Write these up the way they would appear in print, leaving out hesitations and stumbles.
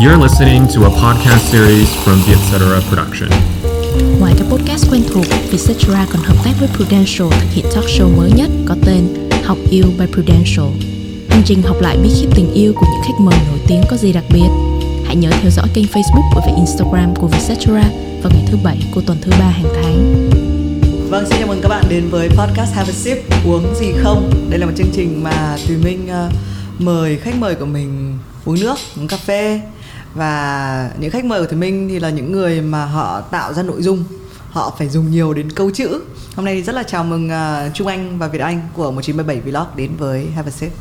You're listening to a podcast series from Vietcetera Production. Ngoài các podcast quen thuộc, Vietcetera còn hợp tác với Prudential thực hiện talk show mới nhất có tên Học Yêu by Prudential. Chương trình học lại bí kíp tình yêu của những khách mời nổi tiếng có gì đặc biệt. Hãy nhớ theo dõi kênh Facebook và Instagram của Vietcetera vào ngày thứ Bảy của tuần thứ Ba hàng tháng. Vâng, xin chào mừng các bạn đến với podcast Have a Sip Uống Gì Không. Đây là một chương trình mà Thùy Minh mời khách mời của mình uống nước, uống cà phê. Và những khách mời của Thùy Minh thì là những người mà họ tạo ra nội dung, họ phải dùng nhiều đến câu chữ. Hôm nay thì rất là chào mừng Trung Anh và Việt Anh của 197 Vlog đến với Have a Sip.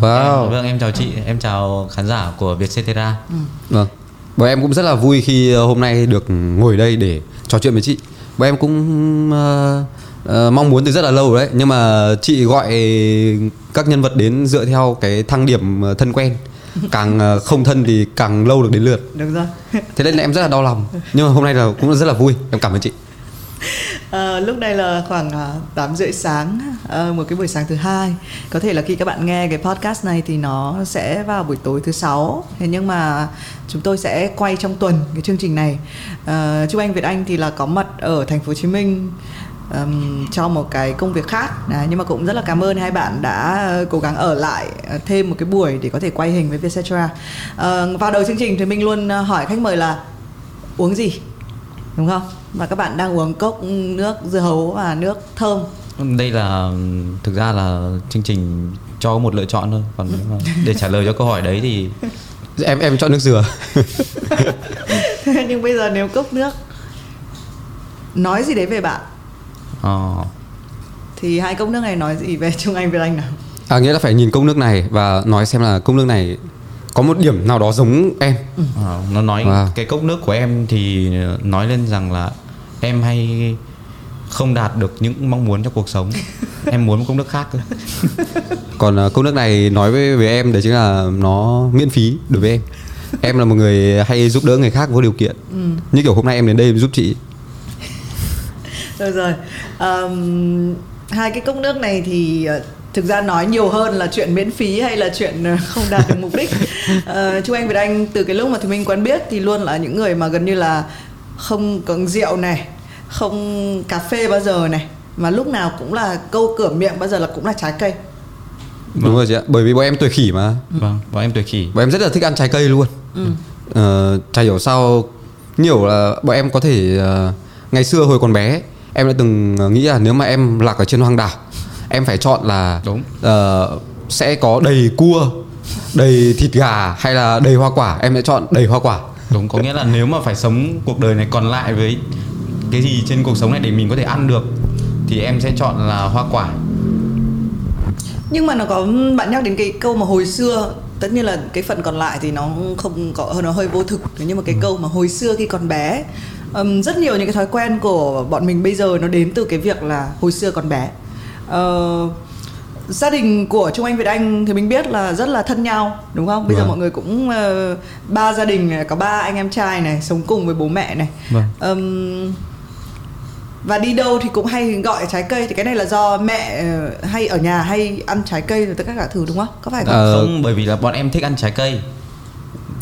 Wow. Vâng, em chào chị, em chào khán giả của Vietcetera. Vâng, bởi em cũng rất là vui khi hôm nay được ngồi đây để trò chuyện với chị. Bởi em cũng mong muốn từ rất là lâu rồi đấy. Nhưng mà chị gọi các nhân vật đến dựa theo cái thăng điểm thân quen. Càng không thân thì càng lâu được đến lượt. Đúng rồi. Thế nên là em rất là đau lòng. Nhưng mà hôm nay là cũng rất là vui. Em cảm ơn chị. Lúc này là khoảng 8:30 sáng, một cái buổi sáng thứ hai. Có thể là khi các bạn nghe cái podcast này thì nó sẽ vào buổi tối thứ Sáu. Thế nhưng mà chúng tôi sẽ quay trong tuần cái chương trình này. Trung Anh, Việt Anh thì là có mặt ở thành phố Hồ Chí Minh cho một cái công việc khác. Nhưng mà cũng rất là cảm ơn hai bạn đã cố gắng ở lại thêm một cái buổi để có thể quay hình với Vietcetera. Vào đầu chương trình thì mình luôn hỏi khách mời là uống gì, đúng không? Mà các bạn đang uống cốc nước dưa hấu và nước thơm. Đây là thực ra là chương trình cho một lựa chọn thôi. Còn để trả lời cho câu hỏi đấy thì em chọn nước dừa. Nhưng bây giờ nếu cốc nước nói gì đấy về bạn thì hai cốc nước này nói gì về Trung Anh, Việt Anh nào? Nghĩa là phải nhìn cốc nước này và nói xem là cốc nước này có một điểm nào đó giống em. Nó nói cái cốc nước của em thì nói lên rằng là em hay không đạt được những mong muốn trong cuộc sống. Em muốn một cốc nước khác cơ. Còn cốc nước này nói với em đấy chính là nó miễn phí đối với em. Em là một người hay giúp đỡ người khác vô điều kiện. Như kiểu hôm nay em đến đây em giúp chị. Rồi. Hai cái cốc nước này thì thực ra nói nhiều hơn là chuyện miễn phí hay là chuyện không đạt được mục đích. Trung Anh, Việt Anh từ cái lúc mà Thùy Minh quen biết thì luôn là những người mà gần như là không có rượu này, không cà phê bao giờ này, mà lúc nào cũng là câu cửa miệng bao giờ là cũng là trái cây. Đúng rồi chị ạ, bởi vì bọn em tuổi khỉ mà. Vâng, bọn em tuổi khỉ. Bọn em rất là thích ăn trái cây luôn. Chả hiểu sao nhiều là bọn em có thể ngày xưa hồi còn bé em đã từng nghĩ là nếu mà em lạc ở trên hoang đảo em phải chọn là sẽ có đầy cua, đầy thịt gà hay là đầy hoa quả. Em sẽ chọn đầy hoa quả. Đúng, có nghĩa là nếu mà phải sống cuộc đời này còn lại với cái gì trên cuộc sống này để mình có thể ăn được thì em sẽ chọn là hoa quả. Nhưng mà nó có, bạn nhắc đến cái câu mà hồi xưa, tất nhiên là cái phần còn lại thì nó không có, nó hơi vô thực. Nhưng mà cái câu mà hồi xưa khi còn bé, rất nhiều những cái thói quen của bọn mình bây giờ nó đến từ cái việc là hồi xưa còn bé. Gia đình của Trung Anh, Việt Anh thì mình biết là rất là thân nhau, đúng không? Bây giờ mọi người cũng ba gia đình này, có ba anh em trai này, sống cùng với bố mẹ này. Và đi đâu thì cũng hay gọi trái cây. Thì cái này là do mẹ hay ở nhà hay ăn trái cây rồi tất cả thứ, đúng không? Có phải không? Không, bởi vì là bọn em thích ăn trái cây.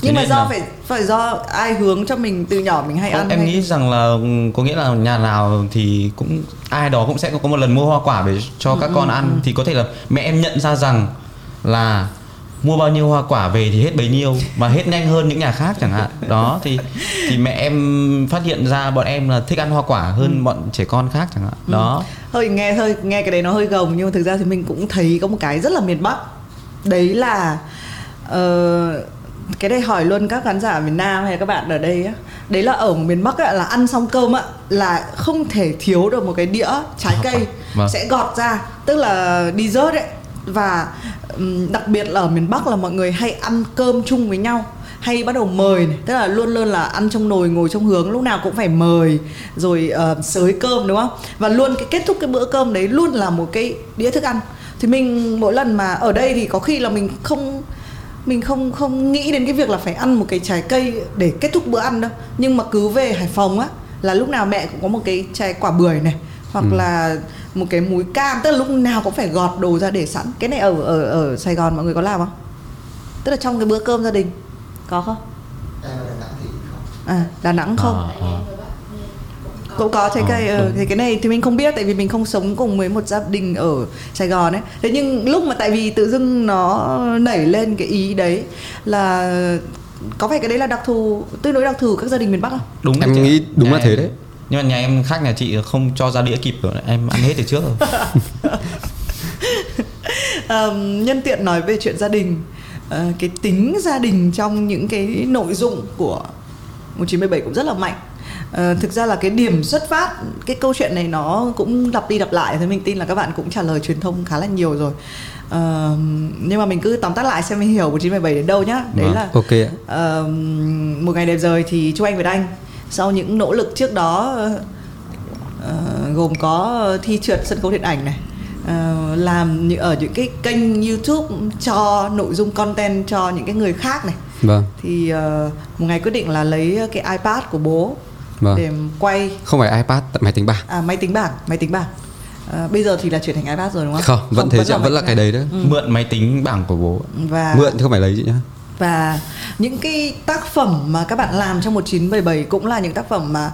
Nhưng mà do là phải do ai hướng cho mình từ nhỏ mình hay ăn. Em hay nghĩ rằng là có nghĩa là nhà nào thì cũng ai đó cũng sẽ có một lần mua hoa quả để cho các con ăn. Thì có thể là mẹ em nhận ra rằng là mua bao nhiêu hoa quả về thì hết bấy nhiêu, mà hết nhanh hơn những nhà khác chẳng hạn. Đó thì mẹ em phát hiện ra bọn em là thích ăn hoa quả hơn bọn trẻ con khác chẳng hạn. Đó. Hơi nghe cái đấy nó hơi gồng, nhưng mà thực ra thì mình cũng thấy có một cái rất là miền Bắc. Đấy là cái đây hỏi luôn các khán giả miền Nam hay các bạn ở đây á, đấy là ở miền Bắc á, là ăn xong cơm á là không thể thiếu được một cái đĩa trái cây sẽ gọt ra, tức là dessert ấy. Và đặc biệt là ở miền Bắc là mọi người hay ăn cơm chung với nhau, hay bắt đầu mời này, tức là luôn là ăn trong nồi ngồi trong hướng, lúc nào cũng phải mời rồi xới cơm, đúng không? Và luôn cái kết thúc cái bữa cơm đấy luôn là một cái đĩa thức ăn. Thì mình mỗi lần mà ở đây thì có khi là mình không nghĩ đến cái việc là phải ăn một cái trái cây để kết thúc bữa ăn đâu. Nhưng mà cứ về Hải Phòng á là lúc nào mẹ cũng có một cái trái quả bưởi này, hoặc là một cái múi cam, tức là lúc nào cũng phải gọt đồ ra để sẵn. Cái này ở Sài Gòn mọi người có làm không? Tức là trong cái bữa cơm gia đình có không? Em ở Đà Nẵng thì không. À, Đà Nẵng không? Cũng có trái cây. Thì cái này thì mình không biết, tại vì mình không sống cùng với một gia đình ở Sài Gòn ấy. Thế nhưng lúc mà tại vì tự dưng nó nảy lên cái ý đấy là có phải cái đấy là đặc thù, tương đối đặc thù các gia đình miền Bắc không? Đúng, em nghĩ đúng là thế đấy. Nhưng mà nhà em khác nhà chị không cho ra đĩa kịp rồi, em ăn hết từ trước rồi. Nhân tiện nói về chuyện gia đình, cái tính gia đình trong những cái nội dung của 197 cũng rất là mạnh. Thực ra là cái điểm xuất phát, cái câu chuyện này nó cũng lặp đi lặp lại, thế mình tin là các bạn cũng trả lời truyền thông khá là nhiều rồi. Nhưng mà mình cứ tóm tắt lại xem mình hiểu 197 đến đâu nhá. Đấy là okay. Một ngày đẹp rời thì Trung Anh, Việt Anh sau những nỗ lực trước đó gồm có thi trượt sân khấu điện ảnh này, làm ở những cái kênh YouTube cho nội dung content cho những cái người khác này, vâng. Thì một ngày quyết định là lấy cái iPad của bố, vâng, để quay. Không phải iPad, máy tính bảng. À, máy tính bảng, máy tính bảng. Bây giờ thì là chuyển thành iPad rồi đúng không? Không, vẫn thế chứ, vẫn là cái đấy đó. Mượn máy tính bảng của bố. Và... mượn chứ không phải lấy chị nhá. Và những cái tác phẩm mà các bạn làm trong 1977 cũng là những tác phẩm mà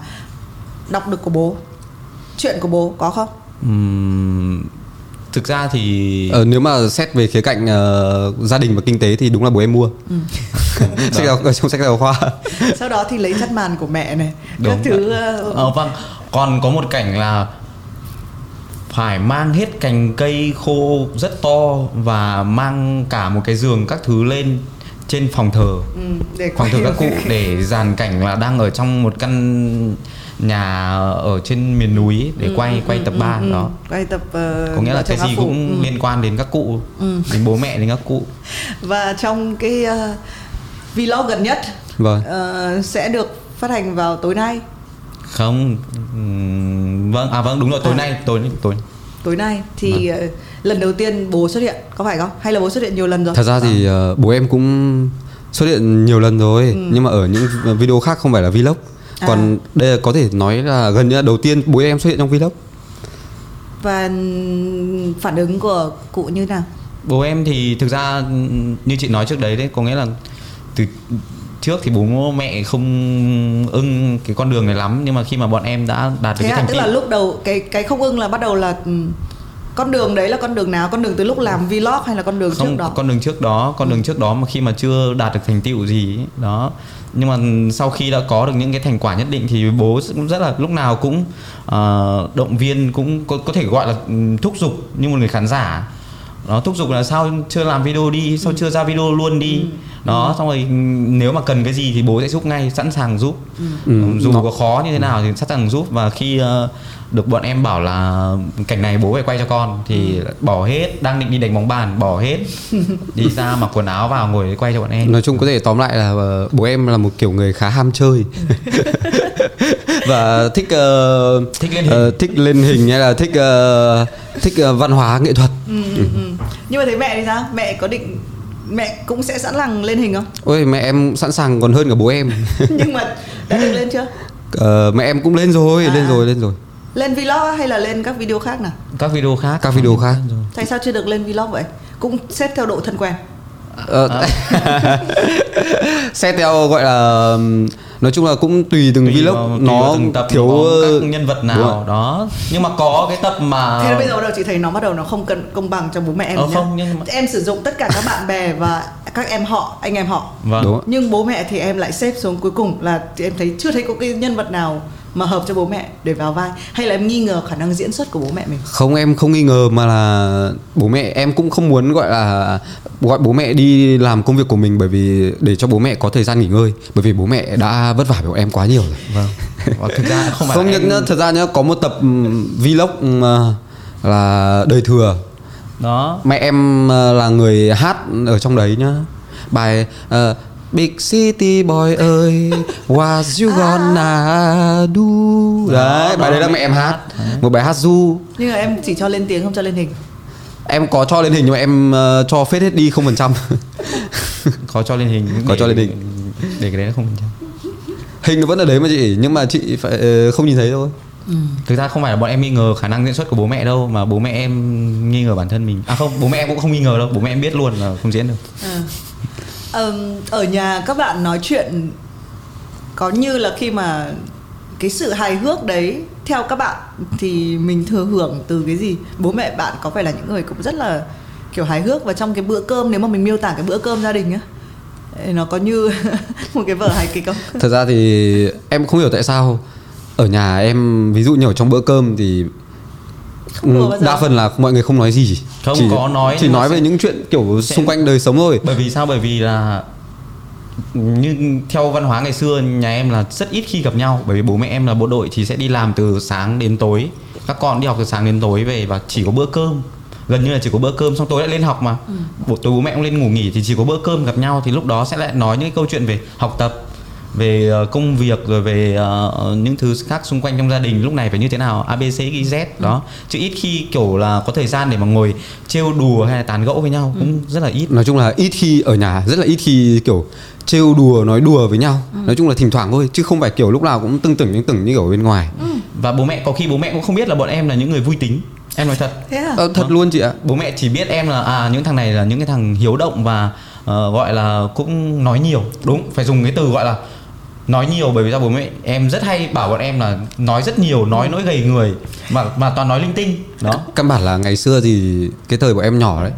đọc được của bố. Chuyện của bố có không? Thực ra thì nếu mà xét về khía cạnh gia đình và kinh tế thì đúng là bố em mua. Sách giáo, trong sách giáo khoa. Sau đó thì lấy chắt màn của mẹ này, các thứ. Vâng, còn có một cảnh là phải mang hết cành cây khô rất to và mang cả một cái giường các thứ lên trên phòng thờ, phòng thờ các cụ để dàn cảnh là đang ở trong một căn nhà ở trên miền núi ấy, để quay tập 3 đó. Quay tập có nghĩa là cái gì cũng liên quan đến các cụ, đến bố mẹ, đến các cụ. Và trong cái vlog gần nhất, vâng, sẽ được phát hành vào tối nay. Không, vâng, à vâng, đúng rồi, tối nay thì lần đầu tiên bố xuất hiện, có phải không? Hay là bố xuất hiện nhiều lần rồi? Thật ra thì bố em cũng xuất hiện nhiều lần rồi, nhưng mà ở những video khác không phải là vlog. Còn đây là có thể nói là gần như là đầu tiên bố em xuất hiện trong vlog. Và phản ứng của cụ như nào? Bố em thì thực ra như chị nói trước đấy, có nghĩa là từ trước thì bố mẹ không ưng cái con đường này lắm, nhưng mà khi mà bọn em đã đạt được cái thành tích. Thế tức là lúc đầu cái không ưng là bắt đầu là con đường đấy là con đường nào? Con đường từ lúc làm vlog hay là con đường trước đó? Con đường trước đó mà khi mà chưa đạt được thành tựu gì đó. Nhưng mà sau khi đã có được những cái thành quả nhất định thì bố cũng rất là lúc nào cũng động viên, cũng có thể gọi là thúc giục như một người khán giả. Nó thúc giục là sao chưa làm video đi, sao chưa ra video luôn đi. Đó, xong rồi nếu mà cần cái gì thì bố sẽ giúp ngay, sẵn sàng giúp. Dù có khó như thế nào thì sẵn sàng giúp. Và khi được bọn em bảo là cảnh này bố phải quay cho con thì bỏ hết, đang định đi đánh bóng bàn, bỏ hết đi ra mặc quần áo vào ngồi quay cho bọn em. Nói chung có thể tóm lại là bố em là một kiểu người khá ham chơi và thích lên hình hay là thích văn hóa nghệ thuật. Nhưng mà thấy mẹ thì sao? Mẹ có định, mẹ cũng sẽ sẵn sàng lên hình không? Ôi, mẹ em sẵn sàng còn hơn cả bố em. Nhưng mà đã được lên chưa? Mẹ em cũng lên rồi, lên rồi. Lên vlog hay là lên các video khác nào? Các video khác. Tại sao chưa được lên vlog vậy? Cũng xếp theo độ thân quen. Xếp theo gọi là, nói chung là cũng tùy vlog, nó tập thiếu các nhân vật nào đó. Nhưng mà có cái tập mà thế là bây giờ chị thấy nó bắt đầu nó không cần công bằng cho bố mẹ em không, nhưng mà... em sử dụng tất cả các bạn bè và các em họ, anh em họ, vâng. Nhưng bố mẹ thì em lại xếp xuống cuối cùng, là em thấy chưa thấy có cái nhân vật nào mà hợp cho bố mẹ để vào vai. Hay là em nghi ngờ khả năng diễn xuất của bố mẹ mình? Không, em không nghi ngờ, mà là bố mẹ em cũng không muốn gọi bố mẹ đi làm công việc của mình, bởi vì để cho bố mẹ có thời gian nghỉ ngơi, bởi vì bố mẹ đã vất vả với bọn em quá nhiều rồi. Vâng. Và thực ra không phải thật ra nhá, có một tập vlog là đời thừa. Đó. Mẹ em là người hát ở trong đấy nhá. Bài Big City Boy ơi, was you gonna do? Đấy, bài đấy là mẹ em hát. Một bài hát du. Nhưng mà em chỉ cho lên tiếng, không cho lên hình. Em có cho lên hình nhưng mà em cho phết hết đi 0%. Có cho lên hình. Để cái đấy nó 0%. Hình nó vẫn ở đấy mà chị, nhưng mà chị phải không nhìn thấy thôi. Thực ra không phải là bọn em nghi ngờ khả năng diễn xuất của bố mẹ đâu, mà bố mẹ em nghi ngờ bản thân mình. À không, bố mẹ em cũng không nghi ngờ đâu, bố mẹ em biết luôn là không diễn được. Ở nhà các bạn nói chuyện có như là khi mà cái sự hài hước đấy theo các bạn thì mình thừa hưởng từ cái gì? Bố mẹ bạn có phải là những người cũng rất là kiểu hài hước, và trong cái bữa cơm, nếu mà mình miêu tả cái bữa cơm gia đình á, nó có như một cái vở hài kịch không? Thật ra thì em không hiểu tại sao ở nhà em, ví dụ như ở trong bữa cơm thì đa phần là mọi người không nói gì, không chỉ có nói, chỉ nói về những chuyện kiểu xung quanh đời sống thôi. Bởi vì sao? Bởi vì là như theo văn hóa ngày xưa, nhà em là rất ít khi gặp nhau, bởi vì bố mẹ em là bộ đội thì sẽ đi làm từ sáng đến tối, các con đi học từ sáng đến tối về, và chỉ có bữa cơm, gần như là chỉ có bữa cơm, xong tối lại lên học mà. Buổi tối bố mẹ cũng lên ngủ nghỉ, thì chỉ có bữa cơm gặp nhau, thì lúc đó sẽ lại nói những câu chuyện về học tập, về công việc, rồi về những thứ khác xung quanh trong gia đình, lúc này phải như thế nào, ABCDZ đó, chứ ít khi kiểu là có thời gian để mà ngồi trêu đùa hay là tán gẫu với nhau, cũng rất là ít. Nói chung là ít khi ở nhà, rất là ít khi kiểu trêu đùa, nói đùa với nhau. Nói chung là thỉnh thoảng thôi, chứ không phải kiểu lúc nào cũng tưng tửng như kiểu bên ngoài. Và bố mẹ, có khi bố mẹ cũng không biết là bọn em là những người vui tính. Em nói thật. Thế à? Thật luôn chị ạ. Bố mẹ chỉ biết em là những thằng này là những cái thằng hiếu động và gọi là cũng nói nhiều. Đúng, phải dùng cái từ gọi là nói nhiều, bởi vì sao bố mẹ em rất hay bảo bọn em là nói rất nhiều, nói nỗi gầy người, mà toàn nói linh tinh. Đó. Căn bản là ngày xưa thì cái thời bọn em nhỏ đấy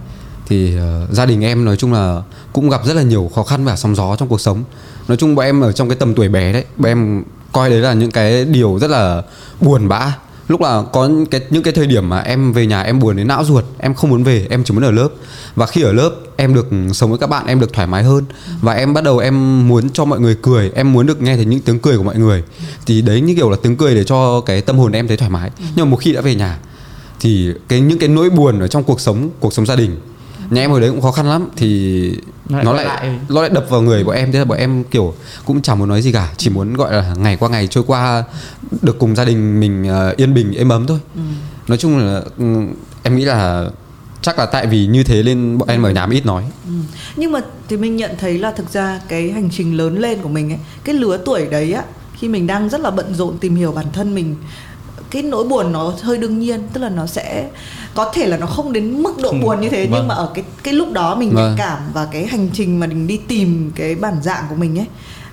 thì gia đình em nói chung là cũng gặp rất là nhiều khó khăn và sóng gió trong cuộc sống. Nói chung bọn em ở trong cái tầm tuổi bé đấy, bọn em coi đấy là những cái điều rất là buồn bã. Lúc là có những cái thời điểm mà em về nhà em buồn đến não ruột, em không muốn về, em chỉ muốn ở lớp. Và khi ở lớp em được sống với các bạn, em được thoải mái hơn, và em bắt đầu em muốn cho mọi người cười, em muốn được nghe thấy những tiếng cười của mọi người. Thì đấy như kiểu là tiếng cười để cho cái tâm hồn em thấy thoải mái. Nhưng mà một khi đã về nhà thì những cái nỗi buồn ở trong cuộc sống gia đình, nhà em hồi đấy cũng khó khăn lắm, thì nó lại đập vào người bọn em. Thế là bọn em kiểu cũng chẳng muốn nói gì cả, chỉ muốn gọi là ngày qua ngày trôi qua, được cùng gia đình mình yên bình êm ấm thôi. Nói chung là em nghĩ là chắc là tại vì như thế nên bọn em ở nhà ít nói. Nhưng mà thì mình nhận thấy là thực ra cái hành trình lớn lên của mình ấy, cái lứa tuổi đấy á, khi mình đang rất là bận rộn tìm hiểu bản thân mình, cái nỗi buồn nó hơi đương nhiên, tức là nó sẽ có thể là nó không đến mức độ buồn như thế, nhưng mà ở cái lúc đó mình nhạy cảm, và cái hành trình mà mình đi tìm cái bản dạng của mình ấy,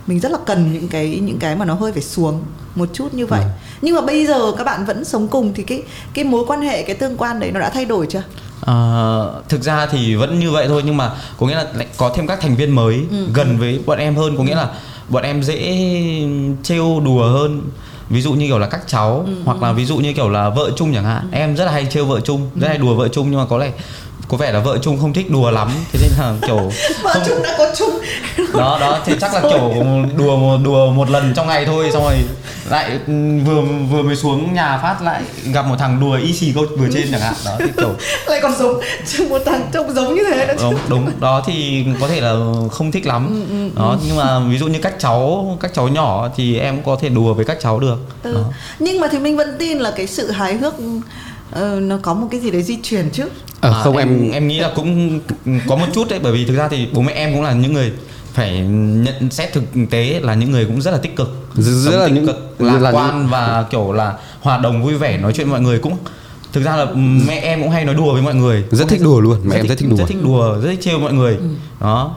mình rất là cần những cái mà nó hơi phải xuống một chút như vậy. Nhưng mà bây giờ các bạn vẫn sống cùng thì cái mối quan hệ, cái tương quan đấy nó đã thay đổi chưa? Thực ra thì vẫn như vậy thôi, nhưng mà có nghĩa là có thêm các thành viên mới gần với bọn em hơn, có nghĩa là bọn em dễ trêu đùa hơn. Ví dụ như kiểu là các cháu hoặc là ví dụ như kiểu là vợ chung chẳng hạn. Em rất là hay trêu vợ chung, rất hay đùa vợ chung, nhưng mà có vẻ là vợ chung không thích đùa lắm, thế nên là kiểu vợ không... chung đã có chung đó thì chắc là kiểu đùa một lần trong ngày thôi, xong rồi lại vừa mới xuống nhà phát lại gặp một thằng đùa y xì câu vừa trên chẳng hạn. Đó thì kiểu lại còn giống một thằng trông giống như thế đó. Đúng đó thì có thể là không thích lắm đó, nhưng mà ví dụ như các cháu nhỏ thì em có thể đùa với các cháu được. Nhưng mà thì mình vẫn tin là cái sự hài hước nó có một cái gì đấy di truyền chứ. Không, em nghĩ là cũng có một chút đấy, bởi vì thực ra thì bố mẹ em cũng là những người phải nhận xét thực tế, là những người cũng rất là tích cực, rất là những lạc quan và kiểu là hòa đồng vui vẻ, nói chuyện với mọi người. Cũng thực ra là mẹ em cũng hay nói đùa với mọi người, rất thích đùa luôn, mẹ em rất thích đùa, rất thích trêu mọi người đó.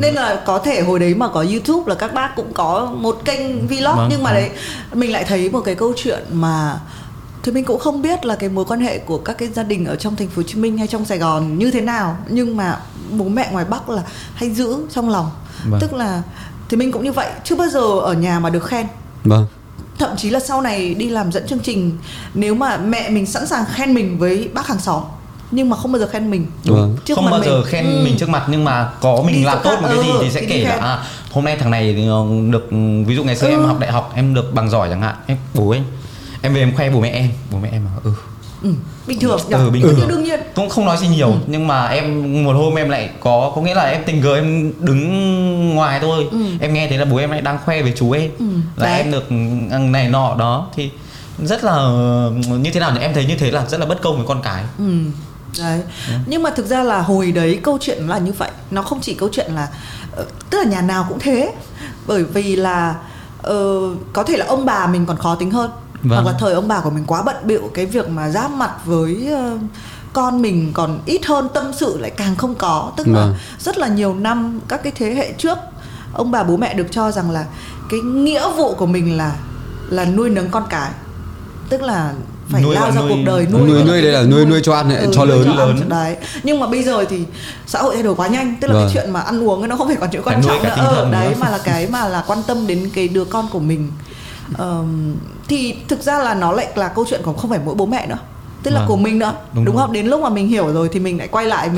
Nên là có thể hồi đấy mà có YouTube là các bác cũng có một kênh vlog, nhưng mà đấy mình lại thấy một cái câu chuyện mà thì mình cũng không biết là cái mối quan hệ của các cái gia đình ở trong thành phố Hồ Chí Minh hay trong Sài Gòn như thế nào, nhưng mà bố mẹ ngoài Bắc là hay giữ trong lòng. Tức là thì mình cũng như vậy, chưa bao giờ ở nhà mà được khen. Thậm chí là sau này đi làm dẫn chương trình, nếu mà mẹ mình sẵn sàng khen mình với bác hàng xóm, nhưng mà không bao giờ khen mình trước không mặt bao mình. Giờ khen mình trước mặt, nhưng mà có mình làm tốt một cái gì thì sẽ kể là hôm nay thằng này được, ví dụ ngày xưa em học đại học em được bằng giỏi chẳng hạn, em về em khoe bố mẹ em bảo bình thường đương nhiên cũng không nói gì nhiều. Nhưng mà em một hôm em lại có nghĩa là em tình cờ em đứng ngoài thôi, em nghe thấy là bố em lại đang khoe với chú em là em được này nọ đó, thì rất là như thế nào thì em thấy như thế là rất là bất công với con cái. Nhưng mà thực ra là hồi đấy câu chuyện là như vậy, nó không chỉ câu chuyện là tức là nhà nào cũng thế, bởi vì là có thể là ông bà mình còn khó tính hơn. Hoặc là thời ông bà của mình quá bận bịu, cái việc mà giáp mặt với con mình còn ít hơn, tâm sự lại càng không có. Tức là rất là nhiều năm các cái thế hệ trước, ông bà bố mẹ được cho rằng là cái nghĩa vụ của mình là nuôi nấng con cái, tức là phải lao ra cuộc đời nuôi đây là nuôi cho ăn này, cho lớn đấy. Nhưng mà bây giờ thì xã hội thay đổi quá nhanh, tức là cái chuyện mà ăn uống nó không phải còn chuyện quan trọng nữa đấy, mà là cái mà là quan tâm đến cái đứa con của mình. Thì thực ra là nó lại là câu chuyện của không phải mỗi bố mẹ nữa, tức là của mình nữa, đúng không? Đến lúc mà mình hiểu rồi thì mình lại quay lại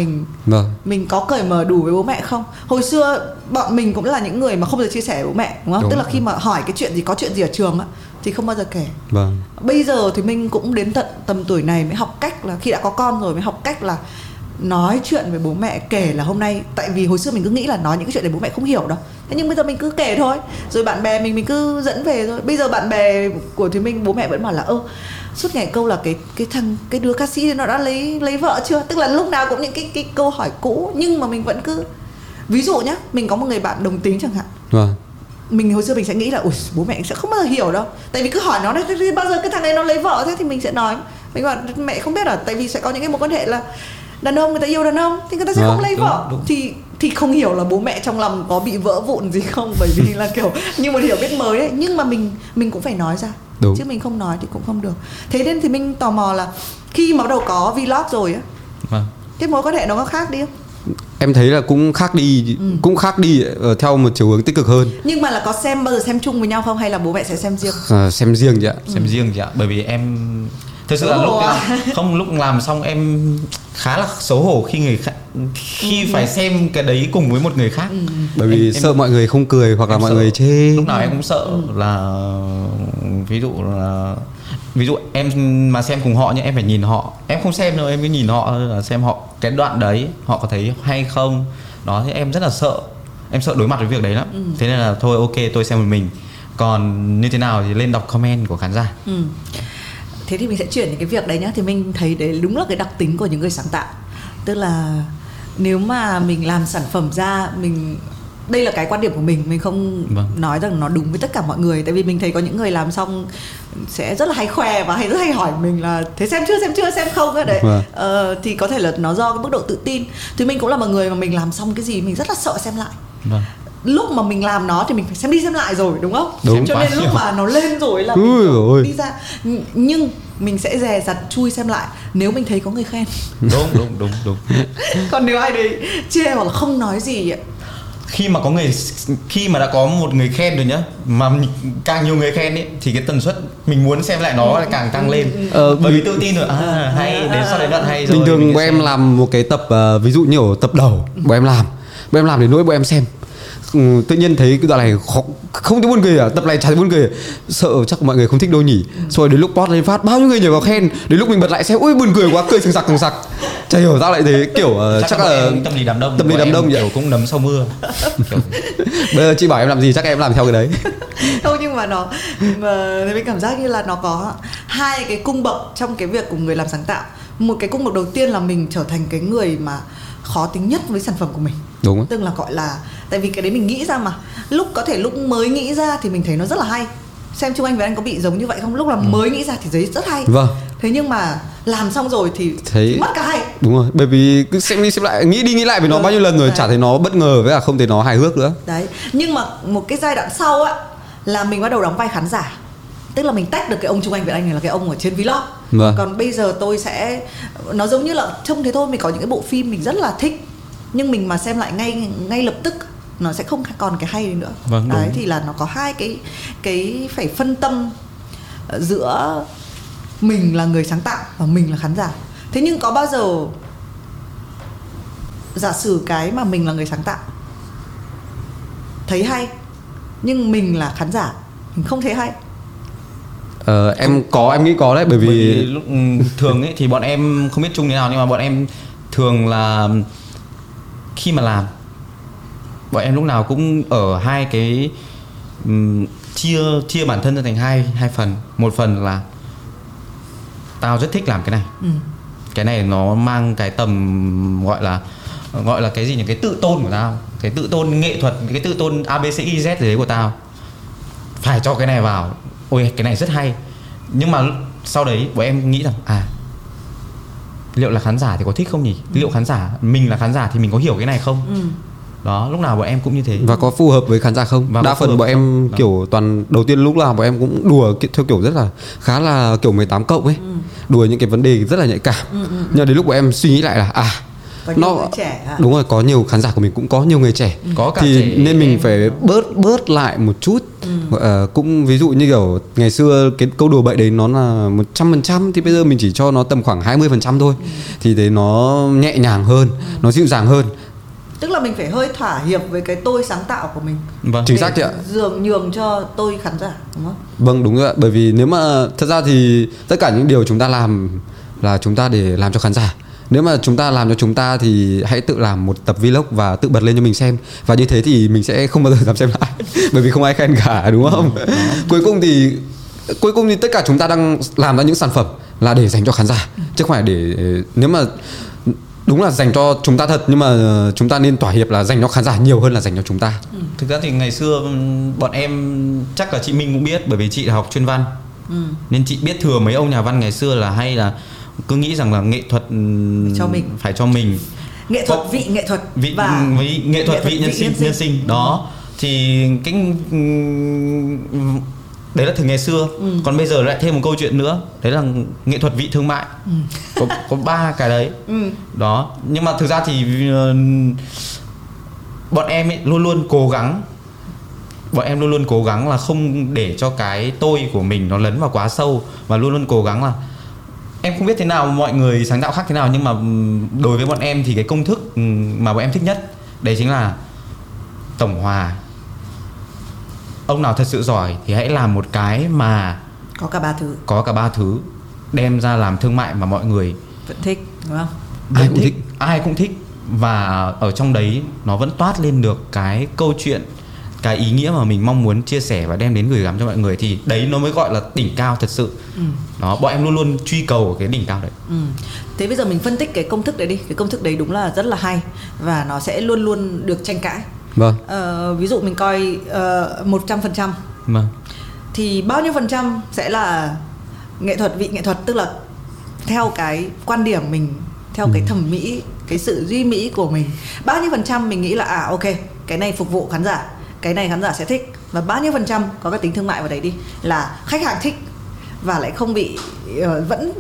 mình có cởi mở đủ với bố mẹ không. Hồi xưa bọn mình cũng là những người mà không bao giờ chia sẻ với bố mẹ, đúng không? Tức là khi mà hỏi cái chuyện gì, có chuyện gì ở trường á thì không bao giờ kể. Bây giờ thì mình cũng đến tận tầm tuổi này mới học cách là, khi đã có con rồi mới học cách là nói chuyện với bố mẹ, kể là hôm nay, tại vì hồi xưa mình cứ nghĩ là nói những cái chuyện này bố mẹ không hiểu đâu. Thế nhưng bây giờ mình cứ kể thôi, rồi bạn bè mình cứ dẫn về thôi. Bây giờ bạn bè của Thùy Minh, bố mẹ vẫn bảo là suốt ngày câu là cái đứa ca sĩ nó đã lấy vợ chưa, tức là lúc nào cũng những cái câu hỏi cũ. Nhưng mà mình vẫn cứ, ví dụ nhá, mình có một người bạn đồng tính chẳng hạn, mình hồi xưa mình sẽ nghĩ là bố mẹ sẽ không bao giờ hiểu đâu, tại vì cứ hỏi nó đấy, bao giờ cái thằng này nó lấy vợ, thế thì mình sẽ nói, mình bảo mẹ không biết à, tại vì sẽ có những cái mối quan hệ là đàn ông người ta yêu đàn ông thì người ta sẽ không lấy vợ. Thì không hiểu là bố mẹ trong lòng có bị vỡ vụn gì không, bởi vì là kiểu như một hiểu biết mới ấy. Nhưng mà mình cũng phải nói ra, chứ mình không nói thì cũng không được. Thế nên thì mình tò mò là khi mà bắt đầu có vlog rồi á, cái mối quan hệ nó có khác đi không? Em thấy là cũng khác đi, cũng khác đi theo một chiều hướng tích cực hơn. Nhưng mà là có xem, bao giờ xem chung với nhau không, hay là bố mẹ sẽ xem riêng? Xem riêng chị ạ. Xem riêng chị ạ, bởi vì em thực sự là lúc làm xong em khá là xấu hổ khi phải xem cái đấy cùng với một người khác, bởi vì sợ mọi người không cười hoặc là mọi người chê. Lúc nào em cũng sợ là ví dụ em mà xem cùng họ, nhưng em phải nhìn họ, em không xem đâu, em cứ nhìn họ, là xem họ cái đoạn đấy họ có thấy hay không đó. Thì em rất là sợ, em sợ đối mặt với việc đấy lắm. Thế nên là thôi ok, tôi xem một mình, còn như thế nào thì lên đọc comment của khán giả. Thế thì mình sẽ chuyển đến cái việc đấy nhá. Thì mình thấy đấy đúng là cái đặc tính của những người sáng tạo, tức là nếu mà mình làm sản phẩm ra, mình, đây là cái quan điểm của mình không nói rằng nó đúng với tất cả mọi người, tại vì mình thấy có những người làm xong sẽ rất là hay khoe và rất hay hỏi mình là thế xem chưa xem không đấy. Thì có thể là nó do cái mức độ tự tin. Thì mình cũng là một người mà mình làm xong cái gì mình rất là sợ xem lại. Lúc mà mình làm nó thì mình phải xem đi xem lại rồi, đúng không? Đúng, cho nên lúc mà nó lên rồi là mình đi ra. Nhưng mình sẽ dè dặt chui xem lại nếu mình thấy có người khen. Đúng. Còn nếu ai đấy chê hoặc là không nói gì ấy. Khi mà đã có một người khen rồi nhá, mà càng nhiều người khen ấy, thì cái tần suất mình muốn xem lại nó càng tăng lên. Bởi vì tự tin rồi, hay, đến sau đấy đoạn hay rồi. Bình thường bọn em làm một cái tập, ví dụ như ở tập đầu bọn em làm đến nỗi bọn em xem, tự nhiên thấy cái đoạn này không thấy buồn cười à, tập này chả thấy buồn cười à. Sợ chắc mọi người không thích đâu nhỉ. Rồi đến lúc post lên phát bao nhiêu người nhảy vào khen, đến lúc mình bật lại xem ui buồn cười quá, cười sừng sặc. Chả hiểu ra lại thế kiểu chắc là tâm lý đám đông kiểu cũng nấm sau mưa. Bây giờ chị bảo em làm gì chắc em làm theo cái đấy. Không, nhưng mà nó mình cảm giác như là nó có hai cái cung bậc trong cái việc của người làm sáng tạo. Một cái cung bậc đầu tiên là mình trở thành cái người mà khó tính nhất với sản phẩm của mình. Đúng. Tức là gọi là, tại vì cái đấy mình nghĩ ra mà, lúc có thể lúc mới nghĩ ra thì mình thấy nó rất là hay. Xem Trung Anh Việt Anh có bị giống như vậy không? Lúc là mới nghĩ ra thì thấy rất hay. Thế nhưng mà làm xong rồi thì thấy mất cả hay. Đúng rồi, bởi vì cứ xem đi xem lại, nghĩ đi nghĩ lại về nó bao nhiêu lần rồi đấy. Chả thấy nó bất ngờ với cả không thấy nó hài hước nữa. Đấy. Nhưng mà một cái giai đoạn sau á là mình bắt đầu đóng vai khán giả. Tức là mình tách được cái ông Trung Anh Việt Anh này là cái ông ở trên vlog. Còn bây giờ tôi sẽ, nó giống như là trông thế thôi. Mình có những cái bộ phim mình rất là thích, nhưng mình mà xem lại ngay lập tức nó sẽ không còn cái hay nữa. Đấy, thì là nó có hai cái phải phân tâm giữa mình là người sáng tạo và mình là khán giả. Thế nhưng có bao giờ giả sử cái mà mình là người sáng tạo thấy hay, nhưng mình là khán giả mình không thấy hay? Em nghĩ có đấy, bởi vì lúc thường ấy thì bọn em không biết chung thế nào, nhưng mà bọn em thường là khi mà làm, bọn em lúc nào cũng ở hai cái chia bản thân ra thành hai phần. Một phần là tao rất thích làm cái này, cái này nó mang cái tầm gọi là cái gì nhỉ, cái tự tôn của tao, cái tự tôn nghệ thuật, cái tự tôn ABCIZ gì đấy của tao, phải cho cái này vào. Ôi cái này rất hay. Nhưng mà sau đấy bọn em nghĩ rằng liệu là khán giả thì có thích không nhỉ? Liệu khán giả, mình là khán giả thì mình có hiểu cái này không? đó, lúc nào bọn em cũng như thế. Và có phù hợp với khán giả không? Và đa phần bọn em không? Kiểu toàn đầu tiên lúc nào bọn em cũng đùa theo kiểu rất là khá là kiểu 18 cộng ấy, đùa những cái vấn đề rất là nhạy cảm. Nhưng đến lúc bọn em suy nghĩ lại là nó trẻ à? Đúng rồi, có nhiều khán giả của mình cũng có nhiều người trẻ, có cả thì trẻ nên mình phải bớt lại một chút. Cũng ví dụ như kiểu ngày xưa cái câu đùa bậy đấy nó là 100% thì bây giờ mình chỉ cho nó tầm khoảng 20% thôi. Thì thế nó nhẹ nhàng hơn, nó dịu dàng hơn. Tức là mình phải hơi thỏa hiệp với cái tôi sáng tạo của mình. Vâng, chính xác chị ạ. Dường nhường cho tôi khán giả, đúng không? Vâng, đúng rồi ạ. Bởi vì nếu mà thật ra thì tất cả những điều chúng ta làm là chúng ta để làm cho khán giả. Nếu mà chúng ta làm cho chúng ta thì hãy tự làm một tập vlog và tự bật lên cho mình xem. Và như thế thì mình sẽ không bao giờ dám xem lại bởi vì không ai khen cả, đúng không? Cuối cùng thì tất cả chúng ta đang làm ra những sản phẩm là để dành cho khán giả, chứ không phải để, nếu mà đúng là dành cho chúng ta thật, nhưng mà chúng ta nên thỏa hiệp là dành cho khán giả nhiều hơn là dành cho chúng ta. Thực ra thì ngày xưa bọn em chắc là chị Minh cũng biết, bởi vì chị học chuyên văn nên chị biết thừa mấy ông nhà văn ngày xưa là hay là cứ nghĩ rằng là nghệ thuật phải cho mình, nghệ thuật vị nghệ thuật và nghệ thuật vị nhân sinh đó. Thì cái đấy là từ ngày xưa. Còn bây giờ lại thêm một câu chuyện nữa, đấy là nghệ thuật vị thương mại. Có ba cái đấy đó. Nhưng mà thực ra thì bọn em ấy luôn luôn cố gắng là không để cho cái tôi của mình nó lấn vào quá sâu, và luôn luôn cố gắng là em không biết thế nào, mọi người sáng tạo khác thế nào, nhưng mà đối với bọn em thì cái công thức mà bọn em thích nhất đấy chính là tổng hòa. Ông nào thật sự giỏi thì hãy làm một cái mà có cả ba thứ đem ra làm thương mại mà mọi người vẫn thích, đúng không? Ai cũng thích và ở trong đấy nó vẫn toát lên được cái câu chuyện, cái ý nghĩa mà mình mong muốn chia sẻ và đem đến gửi gắm cho mọi người, thì đấy nó mới gọi là đỉnh cao thật sự. Đó, bọn em luôn luôn truy cầu cái đỉnh cao đấy. Thế bây giờ mình phân tích cái công thức đấy đi. Cái công thức đấy đúng là rất là hay và nó sẽ luôn luôn được tranh cãi. Vâng. Ví dụ mình coi 100%. Vâng. Thì bao nhiêu phần trăm sẽ là nghệ thuật vị nghệ thuật, tức là theo cái quan điểm mình, theo cái thẩm mỹ, cái sự duy mỹ của mình. Bao nhiêu phần trăm mình nghĩ là ok, cái này phục vụ khán giả, cái này khán giả sẽ thích, và bao nhiêu phần trăm có cái tính thương mại vào đấy đi, là khách hàng thích và lại không bị vẫn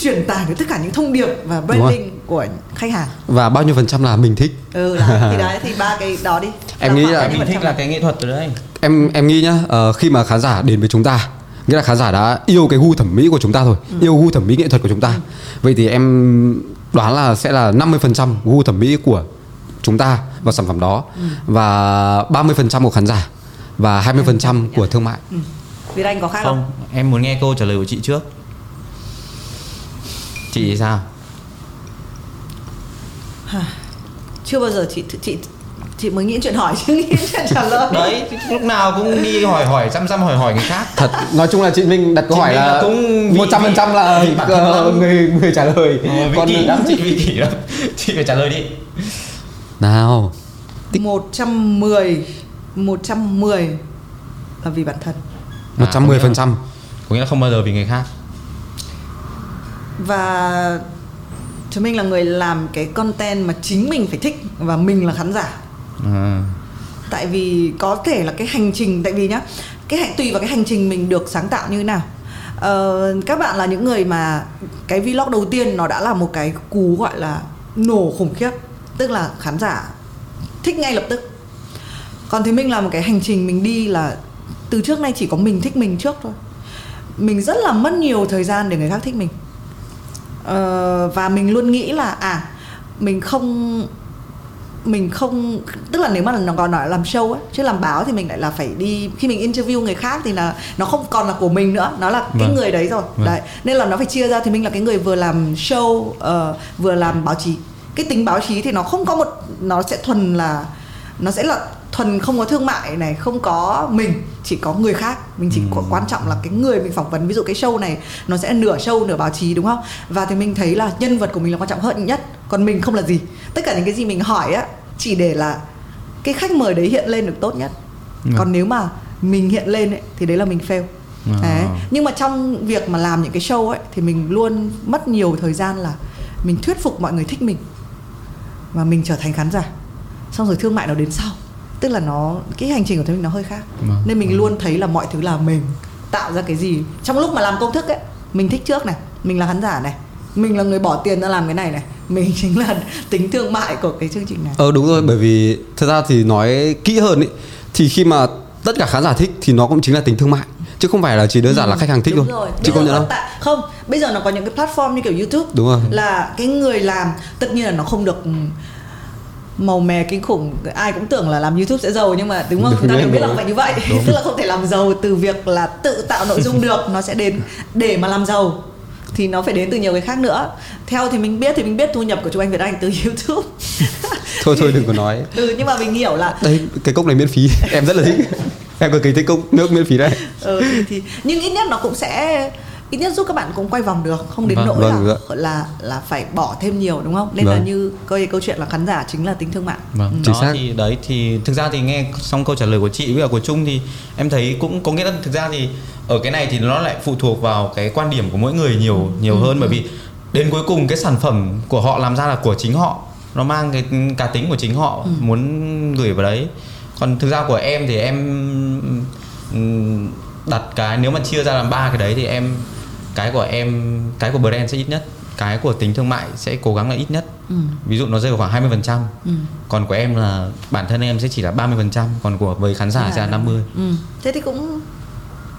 truyền tải được tất cả những thông điệp và branding của khách hàng. Và bao nhiêu phần trăm là mình thích? Thì đấy, thì ba cái đó đi. Em nghĩ là mình thích là cái nghệ thuật rồi đấy. Em nghĩ nhá, khi mà khán giả đến với chúng ta, nghĩa là khán giả đã yêu cái gu thẩm mỹ của chúng ta rồi, yêu gu thẩm mỹ nghệ thuật của chúng ta. Vậy thì em đoán là sẽ là 50% gu thẩm mỹ của chúng ta vào sản phẩm đó, và 30% của khán giả và 20% của thương mại. Việt Anh có khác không? Em muốn nghe câu trả lời của chị trước. Chị thì sao? Chưa bao giờ chị mới nghĩ chuyện hỏi chứ nghĩ chuyện trả lời. Đấy, lúc nào cũng đi hỏi hỏi người khác. Thật, nói chung là chị Minh đặt câu hỏi là 100% là người trả lời. Còn chị lắm. Chị phải trả lời đi. Nào. 110 là vì bản thân. 110%. Có nghĩa là không bao giờ vì người khác. Và chúng mình là người làm cái content mà chính mình phải thích và mình là khán giả. Tại vì có thể là cái hành trình, tại vì nhá, tùy vào cái hành trình mình được sáng tạo như thế nào. Các bạn là những người mà cái vlog đầu tiên nó đã là một cái cú gọi là nổ khủng khiếp, tức là khán giả thích ngay lập tức. Còn thì mình là một cái hành trình mình đi là từ trước nay chỉ có mình thích mình trước thôi. Mình rất là mất nhiều thời gian để người khác thích mình. Và mình luôn nghĩ là mình không, tức là nếu mà nó còn nói làm show ấy, chứ làm báo thì mình lại là phải đi, khi mình interview người khác thì là nó không còn là của mình nữa, nó là cái người đấy rồi. Đấy, nên là nó phải chia ra. Thì mình là cái người vừa làm show vừa làm báo chí. Cái tính báo chí thì nó không có một, nó sẽ thuần không có thương mại này, không có mình, chỉ có người khác. Mình chỉ quan trọng là cái người mình phỏng vấn. Ví dụ cái show này nó sẽ nửa show nửa báo chí, đúng không? Và thì mình thấy là nhân vật của mình là quan trọng hơn nhất, còn mình không là gì. Tất cả những cái gì mình hỏi á, chỉ để là cái khách mời đấy hiện lên được tốt nhất. Còn nếu mà mình hiện lên ấy, thì đấy là mình fail. Đấy. Nhưng mà trong việc mà làm những cái show ấy, thì mình luôn mất nhiều thời gian là mình thuyết phục mọi người thích mình và mình trở thành khán giả. xong rồi thương mại nó đến sau. Tức là nó, cái hành trình của Thùy Minh nó hơi khác. Nên mình luôn thấy là mọi thứ là mình tạo ra cái gì. Trong lúc mà làm công thức ấy, mình thích trước này, mình là khán giả này, mình là người bỏ tiền ra làm cái này này, mình chính là tính thương mại của cái chương trình này. Đúng rồi, bởi vì thật ra thì nói kỹ hơn ý, thì khi mà tất cả khán giả thích thì nó cũng chính là tính thương mại, chứ không phải là chỉ đơn giản là khách hàng thích thôi. Chứ công nhận không? Không, bây giờ nó có những cái platform như kiểu YouTube. Đúng rồi. Là cái người làm, tất nhiên là nó không được màu mè kinh khủng, ai cũng tưởng là làm YouTube sẽ giàu, nhưng mà đúng không, chúng ta đều biết là không phải như vậy. Tức là không thể làm giàu từ việc là tự tạo nội dung được. Nó sẽ đến, để mà làm giàu thì nó phải đến từ nhiều cái khác nữa. Theo thì mình biết, thu nhập của Trung Anh Việt Anh từ YouTube. Thôi đừng có nói. Nhưng mà mình hiểu là đây, cái cốc này miễn phí, em rất là thích. Em cực kỳ thích cốc nước miễn phí đây. Thì nhưng ít nhất nó cũng sẽ, ít nhất giúp các bạn cũng quay vòng được, không đến nỗi là phải bỏ thêm nhiều, đúng không? Nên là như câu chuyện là khán giả chính là tính thương mại. Chính xác. Thì đấy, thì thực ra thì nghe xong câu trả lời của chị với cả của Trung thì em thấy cũng có nghĩa là thực ra thì ở cái này thì nó lại phụ thuộc vào cái quan điểm của mỗi người nhiều hơn, bởi vì đến cuối cùng cái sản phẩm của họ làm ra là của chính họ, nó mang cái cá tính của chính họ muốn gửi vào đấy. Còn thực ra của em thì em đặt cái, nếu mà chia ra làm ba cái đấy thì em, cái của brand sẽ ít nhất, cái của tính thương mại sẽ cố gắng là ít nhất. Ví dụ nó rơi vào khoảng 20%. Còn của em là bản thân em sẽ chỉ là 30%, còn của với khán giả sẽ là 50%. Thế thì cũng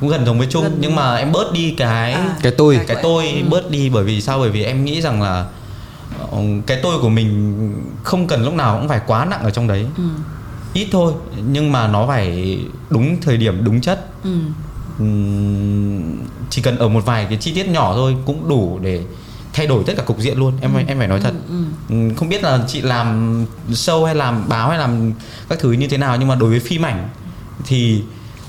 gần giống với Trung, nhưng mà em bớt đi cái tôi bớt đi, bởi vì sao? Bởi vì em nghĩ rằng là cái tôi của mình không cần lúc nào cũng phải quá nặng ở trong đấy. Ít thôi, nhưng mà nó phải đúng thời điểm, đúng chất. Chỉ cần ở một vài cái chi tiết nhỏ thôi cũng đủ để thay đổi tất cả cục diện luôn. Em phải nói thật. Không biết là chị làm show hay làm báo hay làm các thứ như thế nào, nhưng mà đối với phim ảnh thì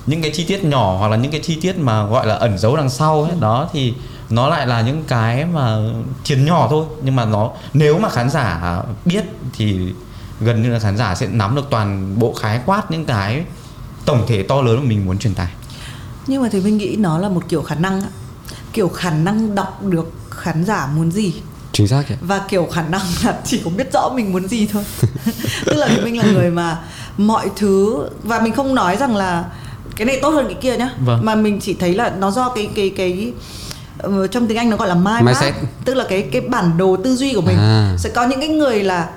những cái chi tiết nhỏ hoặc là những cái chi tiết mà gọi là ẩn giấu đằng sau ấy, đó thì nó lại là những cái mà chiến nhỏ thôi, nhưng mà nó, nếu mà khán giả biết thì gần như là khán giả sẽ nắm được toàn bộ khái quát những cái tổng thể to lớn mà mình muốn truyền tải. Nhưng mà thì mình nghĩ nó là một kiểu khả năng, kiểu khả năng đọc được khán giả muốn gì. Chính xác vậy. Và kiểu khả năng là chỉ có biết rõ mình muốn gì thôi. Tức là mình là người mà mọi thứ, và mình không nói rằng là cái này tốt hơn cái kia nhá, mà mình chỉ thấy là nó do cái trong tiếng Anh nó gọi là mindset, tức là cái bản đồ tư duy của mình. Sẽ có những cái người là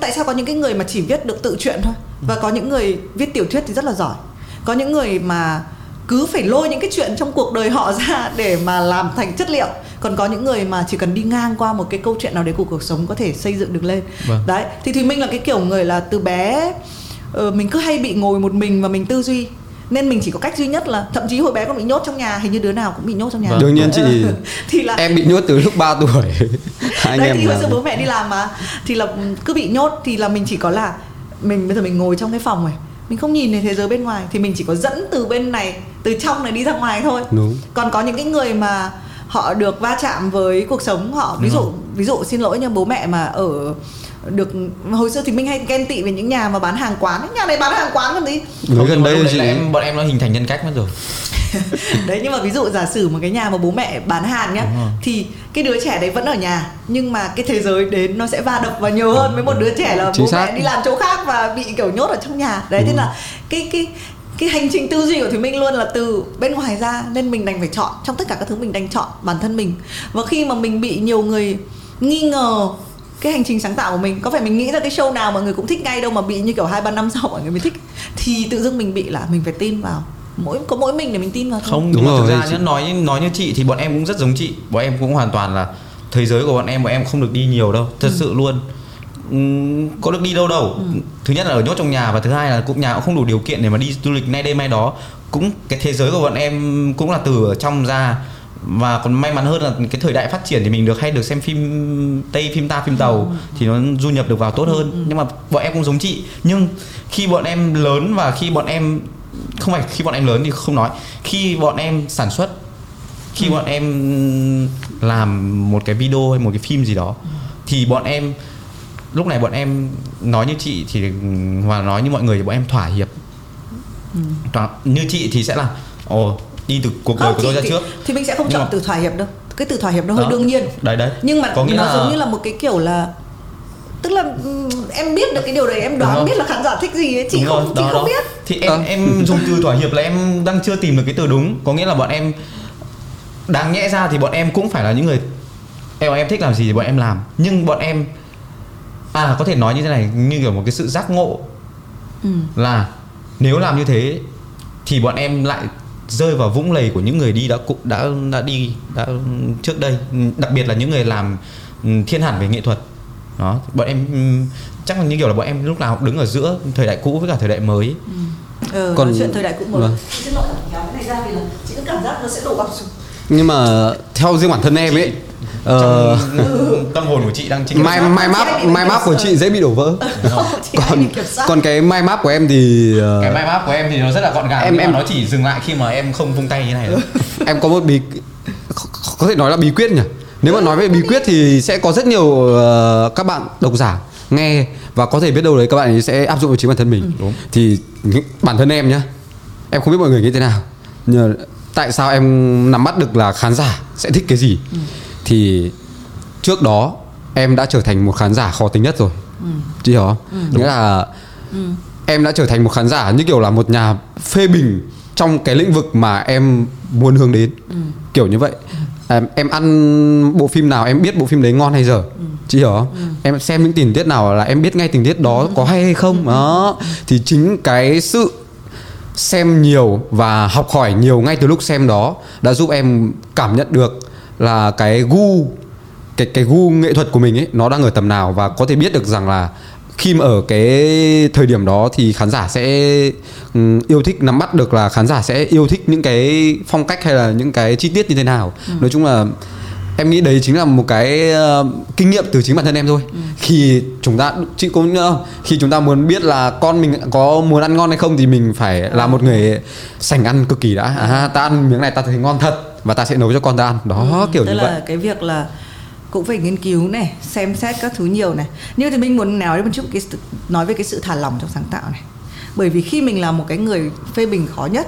tại sao có những cái người mà chỉ viết được tự truyện thôi, và có những người viết tiểu thuyết thì rất là giỏi, có những người mà cứ phải lôi những cái chuyện trong cuộc đời họ ra để mà làm thành chất liệu, còn có những người mà chỉ cần đi ngang qua một cái câu chuyện nào đấy của cuộc sống có thể xây dựng được lên. Đấy, thì Thùy Minh là cái kiểu người là từ bé mình cứ hay bị ngồi một mình và mình tư duy, nên mình chỉ có cách duy nhất là, thậm chí hồi bé còn bị nhốt trong nhà, hình như đứa nào cũng bị nhốt trong nhà. Đương nhiên chị thì là em bị nhốt từ lúc 3 tuổi. Đấy, thì hồi xưa bố mẹ đi làm mà, thì là cứ bị nhốt, thì là mình chỉ có là bây giờ mình ngồi trong cái phòng này, mình không nhìn thấy thế giới bên ngoài, thì mình chỉ có dẫn từ bên này, từ trong này đi ra ngoài thôi. Đúng. Còn có những cái người mà họ được va chạm với cuộc sống họ, ví dụ xin lỗi nha, bố mẹ mà ở được, hồi xưa thì mình hay ghen tị về những nhà mà bán hàng quán, nhà này bán hàng quán còn gì. Gần đây thì bọn em nó hình thành nhân cách mất rồi. Đấy, nhưng mà ví dụ giả sử một cái nhà mà bố mẹ bán hàng nhá, thì cái đứa trẻ đấy vẫn ở nhà, nhưng mà cái thế giới đến nó sẽ va đập vào nhiều hơn với một đứa trẻ là bố mẹ đi làm chỗ khác và bị kiểu nhốt ở trong nhà. Đấy, thế là cái hành trình tư duy của Thùy Minh luôn là từ bên ngoài ra, nên mình đành phải chọn, trong tất cả các thứ mình đành chọn bản thân mình. Và khi mà mình bị nhiều người nghi ngờ cái hành trình sáng tạo của mình, có phải mình nghĩ ra cái show nào mọi người cũng thích ngay đâu, mà bị như kiểu 2-3 năm sau mọi người mới thích, thì tự dưng mình bị là mình phải tin vào có mỗi mình để mình tin vào thôi. Không, đúng rồi. Thực ra nói như chị thì bọn em cũng rất giống chị, bọn em cũng hoàn toàn là thế giới của bọn em không được đi nhiều đâu, thật sự luôn. Có được đi đâu đâu. Thứ nhất là ở nhốt trong nhà, và thứ hai là cũng nhà cũng không đủ điều kiện để mà đi du lịch nay đây mai đó. Cũng cái thế giới của bọn em cũng là từ ở trong ra. Và còn may mắn hơn là cái thời đại phát triển thì mình hay được xem phim Tây, phim ta, phim Tàu thì nó du nhập được vào tốt hơn. Nhưng mà bọn em cũng giống chị, nhưng khi bọn em lớn và khi bọn em không phải khi bọn em lớn thì không nói, khi bọn em sản xuất, khi bọn em làm một cái video hay một cái phim gì đó, thì bọn em lúc này bọn em nói như chị thì và nói như mọi người thì bọn em thỏa hiệp. Như chị thì sẽ là đi từ cuộc đời của tôi ra trước, thì mình sẽ không chọn từ thỏa hiệp đâu. Cái từ thỏa hiệp nó hơi đương nhiên. Đấy. Nhưng mà nó giống như là một cái kiểu là Tức là em biết được cái điều đấy, em đoán biết là khán giả thích gì ấy, chị không, chị không biết. Thì em dùng từ thỏa hiệp là em đang chưa tìm được cái từ đúng. Có nghĩa là bọn em đáng nhẽ ra thì bọn em cũng phải là những người em thích làm gì thì bọn em làm. Nhưng bọn em có thể nói như thế này, như kiểu một cái sự giác ngộ là nếu làm như thế thì bọn em lại rơi vào vũng lầy của những người đi đã trước đây, đặc biệt là những người làm thiên hẳn về nghệ thuật. Đó, bọn em chắc là như kiểu là bọn em lúc nào cũng đứng ở giữa thời đại cũ với cả thời đại mới. Còn chuyện thời đại cũ mới. Xin lỗi cái này ra vì là chị cứ cảm giác nó sẽ đổ bọc. Nhưng mà theo riêng bản thân em ấy, tâm hồn của chị đang chỉnh mind map của chị dễ bị đổ vỡ. Còn cái mind map của em thì cái mind map của em thì nó rất là gọn gàng, nhưng mà nó chỉ dừng lại khi mà em không vung tay như này thôi. Em có một có thể nói là bí quyết nhỉ. Nếu mà nói về bí quyết thì sẽ có rất nhiều các bạn độc giả nghe và có thể biết đâu đấy các bạn ấy sẽ áp dụng vào chính bản thân mình. Đúng. Thì bản thân em nhá, em không biết mọi người nghĩ thế nào, nhưng tại sao em nắm bắt được là khán giả sẽ thích cái gì? Thì trước đó em đã trở thành một khán giả khó tính nhất rồi. Chị hiểu không? Nghĩa là em đã trở thành một khán giả như kiểu là một nhà phê bình trong cái lĩnh vực mà em muốn hướng đến, kiểu như vậy. Em ăn bộ phim nào em biết bộ phim đấy ngon hay dở. Chị hiểu không? Em xem những tình tiết nào là em biết ngay tình tiết đó có hay hay không. Đó. Thì chính cái sự xem nhiều và học hỏi nhiều ngay từ lúc xem đó đã giúp em cảm nhận được là cái gu nghệ thuật của mình ấy nó đang ở tầm nào, và có thể biết được rằng là khi mà ở cái thời điểm đó thì khán giả sẽ yêu thích, nắm bắt được là khán giả sẽ yêu thích những cái phong cách hay là những cái chi tiết như thế nào. Nói chung là em nghĩ đấy chính là một cái kinh nghiệm từ chính bản thân em thôi. Khi chúng ta, chị cũng khi chúng ta muốn biết là con mình có muốn ăn ngon hay không thì mình phải là một người sành ăn cực kỳ đã. Ta ăn miếng này ta thấy ngon thật và ta sẽ nấu cho con ta ăn. Đó, kiểu như vậy. Tức là cái việc là cũng phải nghiên cứu này, xem xét các thứ nhiều này. Nhưng thì mình muốn nói một chút nói về cái sự thả lỏng trong sáng tạo này. Bởi vì khi mình là một cái người phê bình khó nhất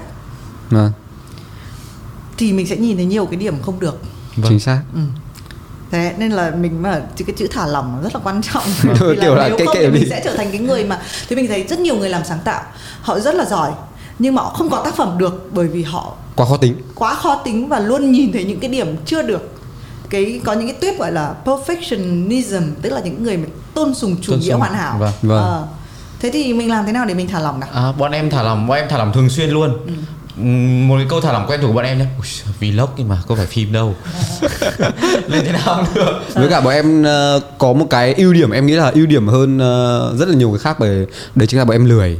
thì mình sẽ nhìn thấy nhiều cái điểm không được. Vâng. Chính xác. Thế nên là mình mà cái chữ thả lỏng rất là quan trọng. Vì là nếu không thì mình sẽ trở thành cái người mà thì mình thấy rất nhiều người làm sáng tạo, họ rất là giỏi nhưng mà họ không có tác phẩm được bởi vì họ quá khó tính và luôn nhìn thấy những cái điểm chưa được. Có những cái tuyết gọi là perfectionism, tức là những người mà tôn sùng chủ nghĩa hoàn hảo. Vâng. Thế thì mình làm thế nào để mình thả lỏng nào? Bọn em thả lỏng thường xuyên luôn. Một cái câu thả lỏng quen thuộc của bọn em nhé, vlog nhưng mà có phải phim đâu. Lên thế nào cũng được. Với cả bọn em có một cái ưu điểm, em nghĩ là ưu điểm hơn rất là nhiều người khác, bởi đấy chính là bọn em lười.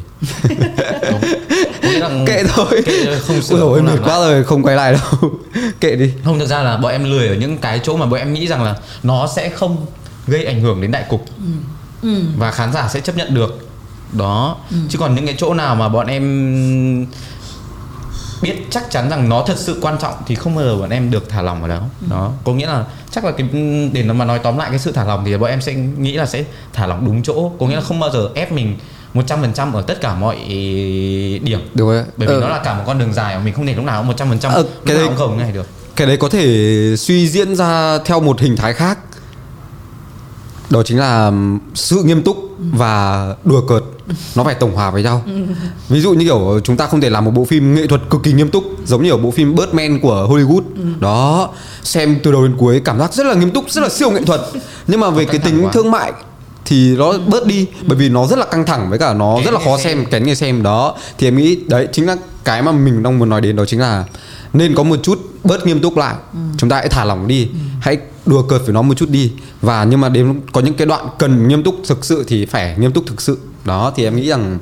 Kệ thôi, không sửa. Ôi mệt quá rồi, không quay lại đâu. Kệ đi. Không, thực ra là bọn em lười ở những cái chỗ mà bọn em nghĩ rằng là nó sẽ không gây ảnh hưởng đến đại cục và khán giả sẽ chấp nhận được. Đó. Chứ còn những cái chỗ nào mà bọn em biết chắc chắn rằng nó thật sự quan trọng thì không bao giờ bọn em được thả lỏng ở đó. Đó, có nghĩa là chắc là cái để mà nói tóm lại cái sự thả lỏng thì bọn em sẽ nghĩ là sẽ thả lỏng đúng chỗ, có nghĩa là không bao giờ ép mình 100% ở tất cả mọi điểm. Đúng rồi. Bởi vì nó là cả một con đường dài mà mình không thể lúc nào 100% cái đấy không này được. Cái đấy có thể suy diễn ra theo một hình thái khác. Đó chính là sự nghiêm túc và đùa cợt, nó phải tổng hòa với nhau. Ví dụ như kiểu chúng ta không thể làm một bộ phim nghệ thuật cực kỳ nghiêm túc giống như ở bộ phim Birdman của Hollywood. Đó, xem từ đầu đến cuối cảm giác rất là nghiêm túc, rất là siêu nghệ thuật. Nhưng mà về cái tính thương mại thì nó bớt đi, bởi vì nó rất là căng thẳng với cả nó rất là khó xem, kén người xem. Đó, thì em nghĩ đấy chính là cái mà mình đang muốn nói đến, đó chính là nên có một chút bớt nghiêm túc lại. Chúng ta hãy thả lỏng đi, hãy đùa cợt với nó một chút đi. Và nhưng mà đến có những cái đoạn cần nghiêm túc thực sự thì phải nghiêm túc thực sự. Đó, thì em nghĩ rằng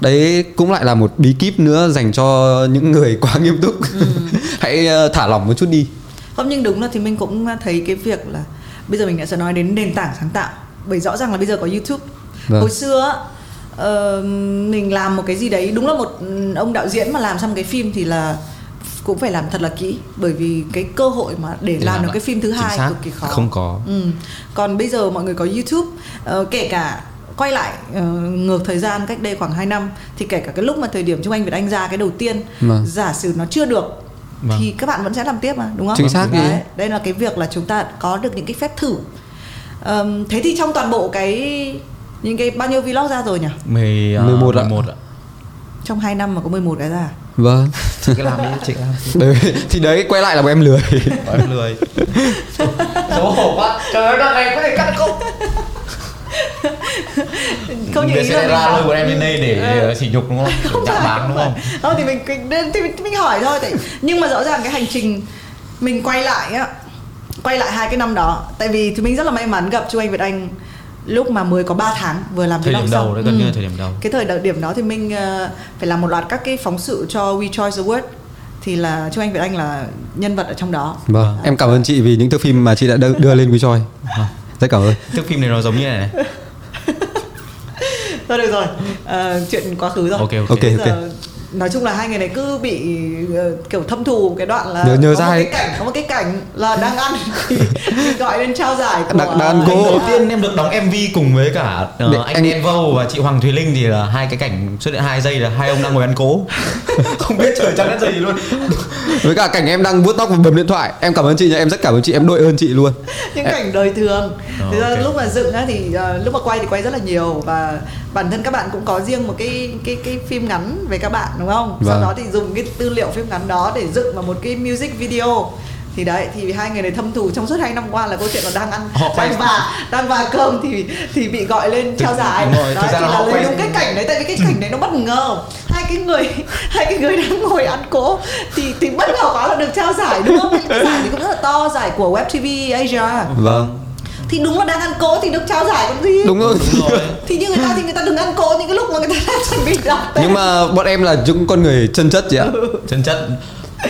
đấy cũng lại là một bí kíp nữa dành cho những người quá nghiêm túc. Hãy thả lỏng một chút đi. Không, nhưng đúng là thì mình cũng thấy cái việc là bây giờ mình đã sẽ nói đến nền tảng sáng tạo, bởi rõ ràng là bây giờ có YouTube. Hồi xưa mình làm một cái gì đấy, đúng là một ông đạo diễn mà làm xong cái phim thì là cũng phải làm thật là kỹ, bởi vì cái cơ hội mà để làm được cái phim thứ hai cực kỳ khó, không có. Còn bây giờ mọi người có YouTube, kể cả quay lại ngược thời gian cách đây khoảng 2 năm thì kể cả cái lúc mà thời điểm Trung Anh Việt Anh ra cái đầu tiên, giả sử nó chưa được thì các bạn vẫn sẽ làm tiếp mà, đúng không? Chính xác đấy. Đấy là cái việc là chúng ta có được những cái phép thử. Thế thì trong toàn bộ cái những cái bao nhiêu vlog ra rồi nhỉ? 11 ạ. Trong 2 năm mà có 11 cái ra. Vâng. Chị cứ làm đi, chị làm. Đấy, thì đấy quay lại là bọn em lười. Bọn em lười. Xấu hổ quá. Trời ơi, đoạn này có thể cắt không? Không như ý sẽ ra thôi, bọn em đến đây để sỉ nhục đúng không? Không phải, bán đúng không? Không thì mình hỏi thôi. Nhưng mà rõ ràng cái hành trình mình quay lại á, quay lại hai cái năm đó, tại vì thì mình rất là may mắn gặp Trung Anh Việt Anh lúc mà mới có 3 tháng vừa làm vlog xong. Đấy, gần như là thời điểm đầu. Cái thời điểm đó thì mình phải làm một loạt các cái phóng sự cho WeChoice the World, thì là Trung Anh Việt Anh là nhân vật ở trong đó. Vâng, em cảm ơn chị vì những thước phim mà chị đã đưa lên WeChoice. Rất cảm ơn. Thước phim này nó giống như này này. Thôi được rồi, chuyện quá khứ rồi. Ok. Nói chung là hai người này cứ bị kiểu thâm thù cái đoạn là nhớ có, một cái cảnh là đang ăn thì gọi lên trao giải của đàn cô. Đầu tiên em được đóng MV cùng với cả anh Đen Vâu và chị Hoàng Thùy Linh, thì là hai cái cảnh xuất hiện 2 giây là hai ông đang ngồi ăn cố. Không biết trời trăng đất gì luôn. Với cả cảnh em đang vuốt tóc và bấm điện thoại. Em cảm ơn chị nha, em rất cảm ơn chị, em đội ơn chị luôn. Những cảnh đời thường. Thực ra lúc mà dựng á thì lúc mà quay thì quay rất là nhiều, và bản thân các bạn cũng có riêng một cái phim ngắn về các bạn đúng không? Vâng. Sau đó thì dùng cái tư liệu phim ngắn đó để dựng vào một cái music video. Thì đấy, thì hai người này thâm thù trong suốt 2 năm qua là câu chuyện là đang ăn, đang và cơm thì bị gọi lên trao giải. Đó thì là lấy đúng cái cảnh đấy, tại vì cái cảnh đấy nó bất ngờ. Hai cái người đang ngồi ăn cỗ thì bất ngờ quá là được trao giải đúng không? Cái giải thì cũng rất là to, giải của Web TV Asia. Vâng. Thì đúng là đang ăn cỗ thì được trao giải còn gì. Đúng rồi. Thì như người ta đừng ăn cỗ những cái lúc mà người ta đã chuẩn bị đọc tên. Nhưng mà bọn em là những con người chân chất chị ạ. Chân chất.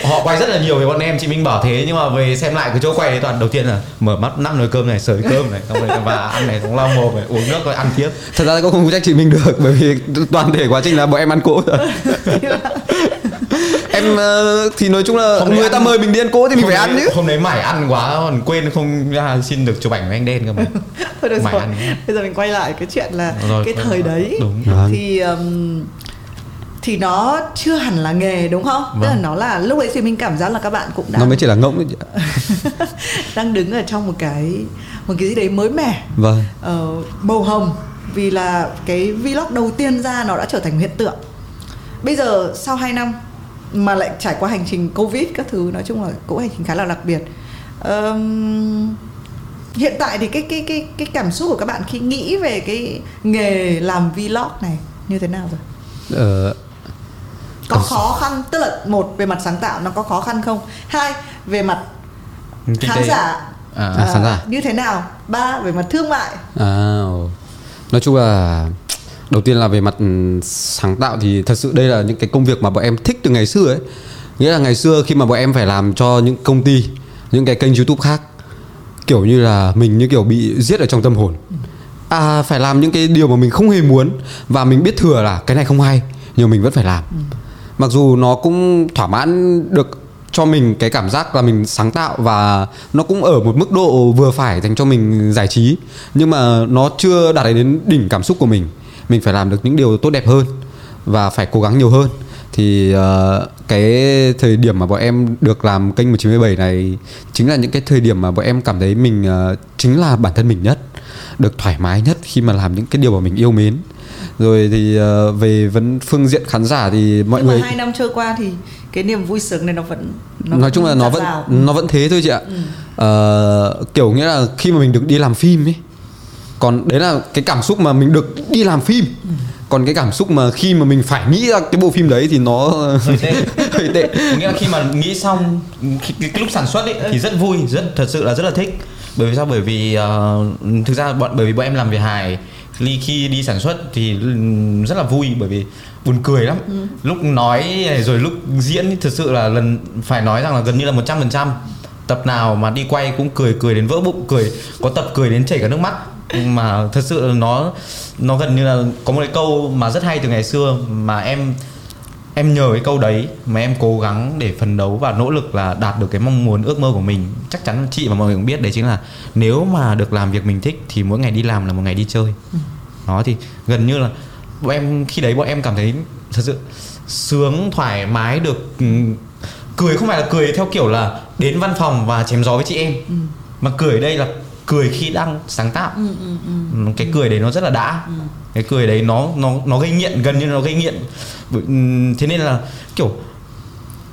Họ quay rất là nhiều về bọn em, chị Minh bảo thế, nhưng mà về xem lại cái chỗ quay đấy toàn đầu tiên là mở mắt 5 nồi cơm này, sới cơm này, xong rồi và ăn này, xong lau mồm này, uống nước rồi ăn tiếp. Thật ra cũng không trách chị Minh được, bởi vì toàn thể quá trình là bọn em ăn cỗ rồi. Em thì nói chung là người ta mời mình đi ăn cỗ thì mình phải ăn chứ. Hôm đấy mải ăn quá còn quên không xin được chụp ảnh với anh Đen cơ mà. Thôi được rồi. Bây giờ mình quay lại cái chuyện là rồi, cái thời đấy thì nó chưa hẳn là nghề đúng không? Vâng. Tức là nó là lúc đấy thì mình cảm giác là các bạn cũng đang, nó mới chỉ là ngỗng đấy đang đứng ở trong một cái gì đấy mới mẻ. Vâng. Màu hồng, vì là cái vlog đầu tiên ra nó đã trở thành hiện tượng. Bây giờ sau 2 năm mà lại trải qua hành trình Covid các thứ, nói chung là cũng hành trình khá là đặc biệt. Hiện tại thì cái cảm xúc của các bạn khi nghĩ về cái nghề làm vlog này như thế nào rồi? Có khó khăn, tức là một về mặt sáng tạo nó có khó khăn không? 2 về mặt khán giả, khán giả như thế nào? 3 về mặt thương mại. Nói chung là đầu tiên là về mặt sáng tạo thì thật sự đây là những cái công việc mà bọn em thích từ ngày xưa ấy. Nghĩa là ngày xưa khi mà bọn em phải làm cho những công ty, những cái kênh YouTube khác, kiểu như là mình như kiểu bị giết ở trong tâm hồn. Phải làm những cái điều mà mình không hề muốn, và mình biết thừa là cái này không hay nhưng mình vẫn phải làm. Mặc dù nó cũng thỏa mãn được cho mình cái cảm giác là mình sáng tạo, và nó cũng ở một mức độ vừa phải dành cho mình giải trí, nhưng mà nó chưa đạt đến đỉnh cảm xúc của mình. Mình phải làm được những điều tốt đẹp hơn và phải cố gắng nhiều hơn. Thì cái thời điểm mà bọn em được làm kênh 197 này chính là những cái thời điểm mà bọn em cảm thấy mình chính là bản thân mình nhất, được thoải mái nhất khi mà làm những cái điều mà mình yêu mến. Rồi thì về phương diện khán giả thì mọi người, 2 năm trôi qua thì cái niềm vui sướng này nó vẫn, nói chung là nó vẫn thế thôi chị ạ. Kiểu nghĩa là khi mà mình được đi làm phim ấy, còn đấy là cái cảm xúc mà mình được đi làm phim. Còn cái cảm xúc mà khi mà mình phải nghĩ ra cái bộ phim đấy thì nó hơi tệ. Nghĩa là khi mà nghĩ xong cái lúc sản xuất ấy thì rất vui, thật sự là rất là thích. Bởi vì sao? Bởi vì thực ra bởi vì bọn em làm về hài, khi đi sản xuất thì rất là vui, bởi vì buồn cười lắm. Lúc nói rồi lúc diễn thật sự là phải nói rằng là gần như là 100%. Tập nào mà đi quay cũng cười đến vỡ bụng, có tập cười đến chảy cả nước mắt. Mà thật sự nó gần như là có một cái câu mà rất hay từ ngày xưa mà em nhờ cái câu đấy mà em cố gắng để phấn đấu và nỗ lực là đạt được cái mong muốn, ước mơ của mình. Chắc chắn chị và mọi người cũng biết đấy, chính là nếu mà được làm việc mình thích thì mỗi ngày đi làm là một ngày đi chơi. Đó thì gần như là bọn em cảm thấy thật sự sướng, thoải mái, được cười. Không phải là cười theo kiểu là đến văn phòng và chém gió với chị em, mà cười ở đây là cười khi đang sáng tạo. Cái cười đấy nó rất là đã. Cái cười đấy nó gây nghiện, gần như nó gây nghiện. Thế nên là kiểu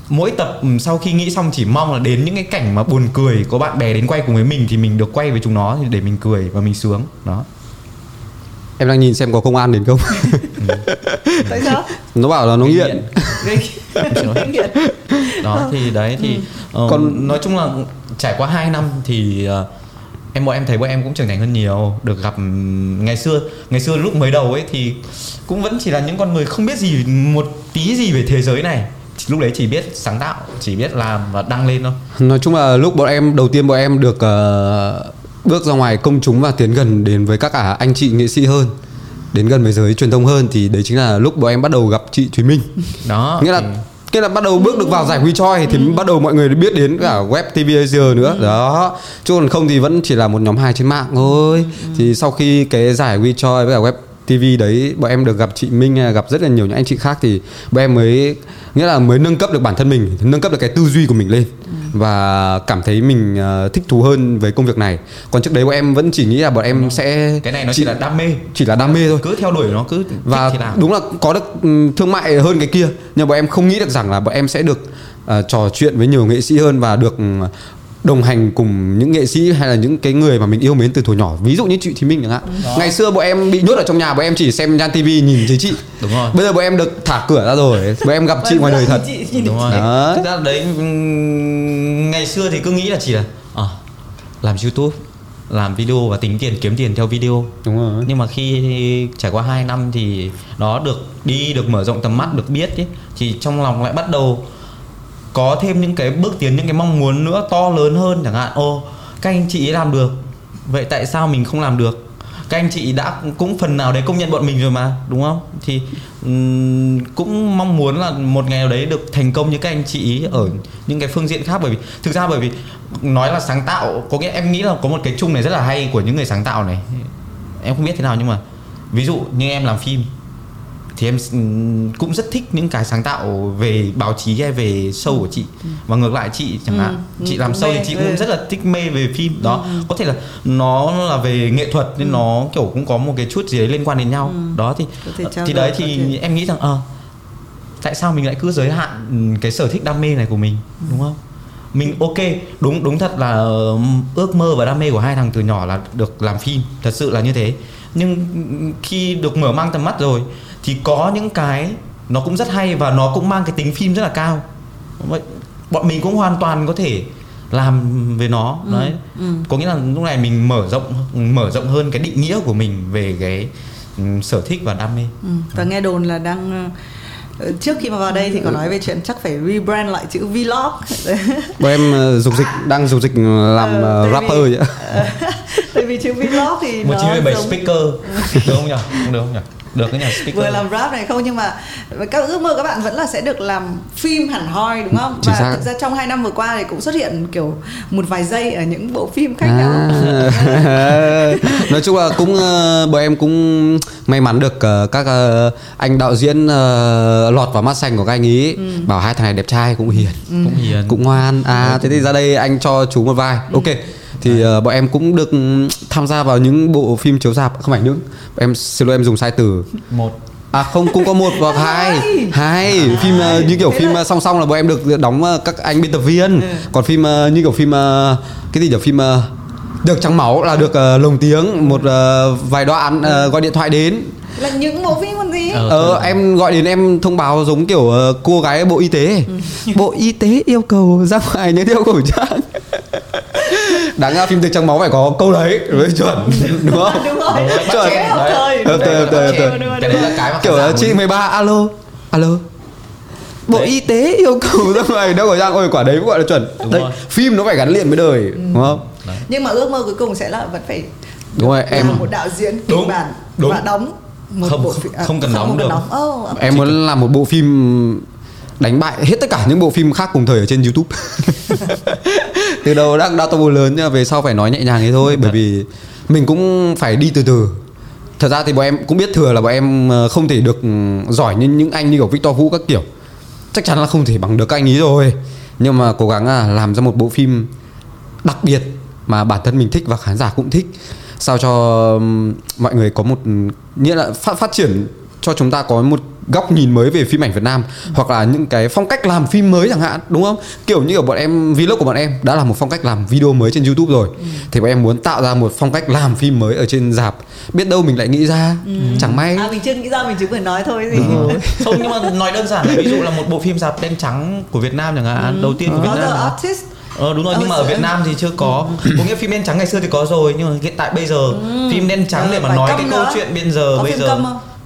mỗi tập sau khi nghĩ xong chỉ mong là đến những cái cảnh mà buồn cười, có bạn bè đến quay cùng với mình thì mình được quay với chúng nó để mình cười và mình sướng. Đó. Em đang nhìn xem có công an đến không. Tại sao? Nó bảo là nó nghiện. Đó thì đấy thì còn nói chung là trải qua 2 năm thì bọn em thấy bọn em cũng trưởng thành hơn nhiều, được gặp ngày xưa lúc mới đầu ấy thì cũng vẫn chỉ là những con người không biết gì một tí gì về thế giới này. Lúc đấy chỉ biết sáng tạo, chỉ biết làm và đăng lên thôi. Nói chung là lúc bọn em được bước ra ngoài công chúng và tiến gần đến với các anh chị nghệ sĩ hơn, đến gần với giới truyền thông hơn, thì đấy chính là lúc bọn em bắt đầu gặp chị Thùy Minh. Đó. Nghĩa là bắt đầu bước được vào giải WeTroy thì bắt đầu mọi người biết đến cả Web TV Asia nữa. Đó. Chứ còn không thì vẫn chỉ là một nhóm hài trên mạng thôi. Thì sau khi cái giải WeTroy với cả Web TV đấy, bọn em được gặp chị Minh, gặp rất là nhiều những anh chị khác, thì bọn em mới nâng cấp được bản thân mình, nâng cấp được cái tư duy của mình lên và cảm thấy mình thích thú hơn với công việc này. Còn trước đấy bọn em vẫn chỉ nghĩ là bọn em sẽ cái này nó chỉ là đam mê, thôi, cứ theo đuổi nó cứ và đúng là có được thương mại hơn cái kia, nhưng bọn em không nghĩ được rằng là bọn em sẽ được trò chuyện với nhiều nghệ sĩ hơn và được đồng hành cùng những nghệ sĩ hay là những cái người mà mình yêu mến từ thuở nhỏ, ví dụ như chị Thùy Minh chẳng hạn. Ngày xưa bọn em bị nhốt ở trong nhà, bọn em chỉ xem Nhan TV nhìn thấy chị. Đúng rồi. Bây giờ bọn em được thả cửa ra rồi, bọn em gặp chị ngoài đời thật. Đúng rồi. Đấy. Thực ra đấy ngày xưa thì cứ nghĩ là chỉ là làm YouTube, làm video và tính tiền, kiếm tiền theo video. Đúng rồi. Nhưng mà khi trải qua 2 năm thì nó được mở rộng tầm mắt, được biết ấy, thì trong lòng lại bắt đầu có thêm những cái bước tiến, những cái mong muốn nữa to lớn hơn. Chẳng hạn các anh chị ấy làm được, vậy tại sao mình không làm được? Các anh chị đã cũng phần nào đấy công nhận bọn mình rồi mà, đúng không? Thì cũng mong muốn là một ngày nào đấy được thành công như các anh chị ấy ở những cái phương diện khác. Bởi vì nói là sáng tạo, có nghĩa em nghĩ là có một cái chung này rất là hay của những người sáng tạo này. Em không biết thế nào nhưng mà ví dụ như em làm phim thì em cũng rất thích những cái sáng tạo về báo chí hay về show của chị. Và ngược lại chị chẳng hạn, chị làm show thì chị cũng rất là thích mê về phim. Đó, có thể là nó là về nghệ thuật nên nó kiểu cũng có một cái chút gì đấy liên quan đến nhau. Đó thì đấy thì em nghĩ rằng tại sao mình lại cứ giới hạn cái sở thích đam mê này của mình, đúng không? Mình ok, đúng thật là ước mơ và đam mê của hai thằng từ nhỏ là được làm phim, thật sự là như thế. Nhưng khi được mở mang tầm mắt rồi thì có những cái nó cũng rất hay và nó cũng mang cái tính phim rất là cao. Bọn mình cũng hoàn toàn có thể làm về nó. Đấy. Có nghĩa là lúc này mình mở rộng hơn cái định nghĩa của mình về cái sở thích và đam mê. Và nghe đồn là đang trước khi mà vào đây thì có nói về chuyện chắc phải rebrand lại chữ vlog. Bọn em đang dục dịch làm rapper vậy. Tại vì chữ vlog thì 197 speaker. Được không nhỉ? Được không nhỉ? Được cái nhà speaker. Vừa làm rap này không, nhưng mà các ước mơ các bạn vẫn là sẽ được làm phim hẳn hoi, đúng không? Chính và xác. Thực ra trong 2 năm vừa qua thì cũng xuất hiện kiểu một vài giây ở những bộ phim khác nhau. Nói chung là cũng bọn em cũng may mắn được các anh đạo diễn lọt vào mắt xanh của các anh ý. Bảo hai thằng này đẹp trai, cũng hiền, cũng ngoan. Thế thì ra đây anh cho chú một vai. Ok. Thì bọn em cũng được tham gia vào những bộ phim chiếu rạp, không phải những em, xin lỗi em dùng sai từ một không, cũng có một và hai phim như kiểu phim song song là bọn em được đóng các anh biên tập viên. Còn phim như kiểu phim cái gì nhỉ, phim được trắng máu là được lồng tiếng một vài đoạn, gọi điện thoại đến là những bộ phim còn gì. Em gọi đến em thông báo giống kiểu cô gái bộ y tế. Bộ y tế yêu cầu ra ngoài nhớ đeo khẩu trang. Đáng ra phim Được Trắng Máu phải có câu đấy mới chuẩn, đúng không? Đúng rồi, chuẩn. Hợp thời. Cái đấy là cái mà kiểu là chị 13 alo. Bộ y tế yêu cầu ra ngoài đeo khẩu trang, ôi quả đấy cũng gọi là chuẩn. Đấy, phim nó phải gắn liền với đời, đúng không? Nhưng mà ước mơ cuối cùng sẽ là vẫn phải làm một đạo diễn kịch bản và đóng một bộ phim. Không cần đóng được. Em muốn làm một bộ phim đánh bại hết tất cả những bộ phim khác cùng thời ở trên YouTube. Từ đầu đang đau to bù lớn nhưng về sau phải nói nhẹ nhàng thế thôi. Bởi vì mình cũng phải đi từ từ. Thật ra thì bọn em cũng biết thừa là bọn em không thể được giỏi như những anh như kiểu Victor Vũ các kiểu, chắc chắn là không thể bằng được các anh ý rồi. Nhưng mà cố gắng là làm ra một bộ phim đặc biệt mà bản thân mình thích và khán giả cũng thích, sao cho mọi người có một, nghĩa là phát triển cho chúng ta có một góc nhìn mới về phim ảnh Việt Nam, hoặc là những cái phong cách làm phim mới chẳng hạn, đúng không? Kiểu như ở bọn em, vlog của bọn em đã là một phong cách làm video mới trên YouTube rồi, thì bọn em muốn tạo ra một phong cách làm phim mới ở trên rạp. Biết đâu mình lại nghĩ ra, chẳng may. À, mình chưa nghĩ ra, mình chỉ phải nói thôi gì. Không, nhưng mà nói đơn giản là ví dụ là một bộ phim rạp đen trắng của Việt Nam chẳng hạn, đầu tiên của Việt Nam là artist. Đúng rồi, nhưng mà ở Việt Nam thì chưa có. Có nghĩa phim đen trắng ngày xưa thì có rồi, nhưng mà hiện tại bây giờ phim đen trắng để mà nói cái câu chuyện bây giờ.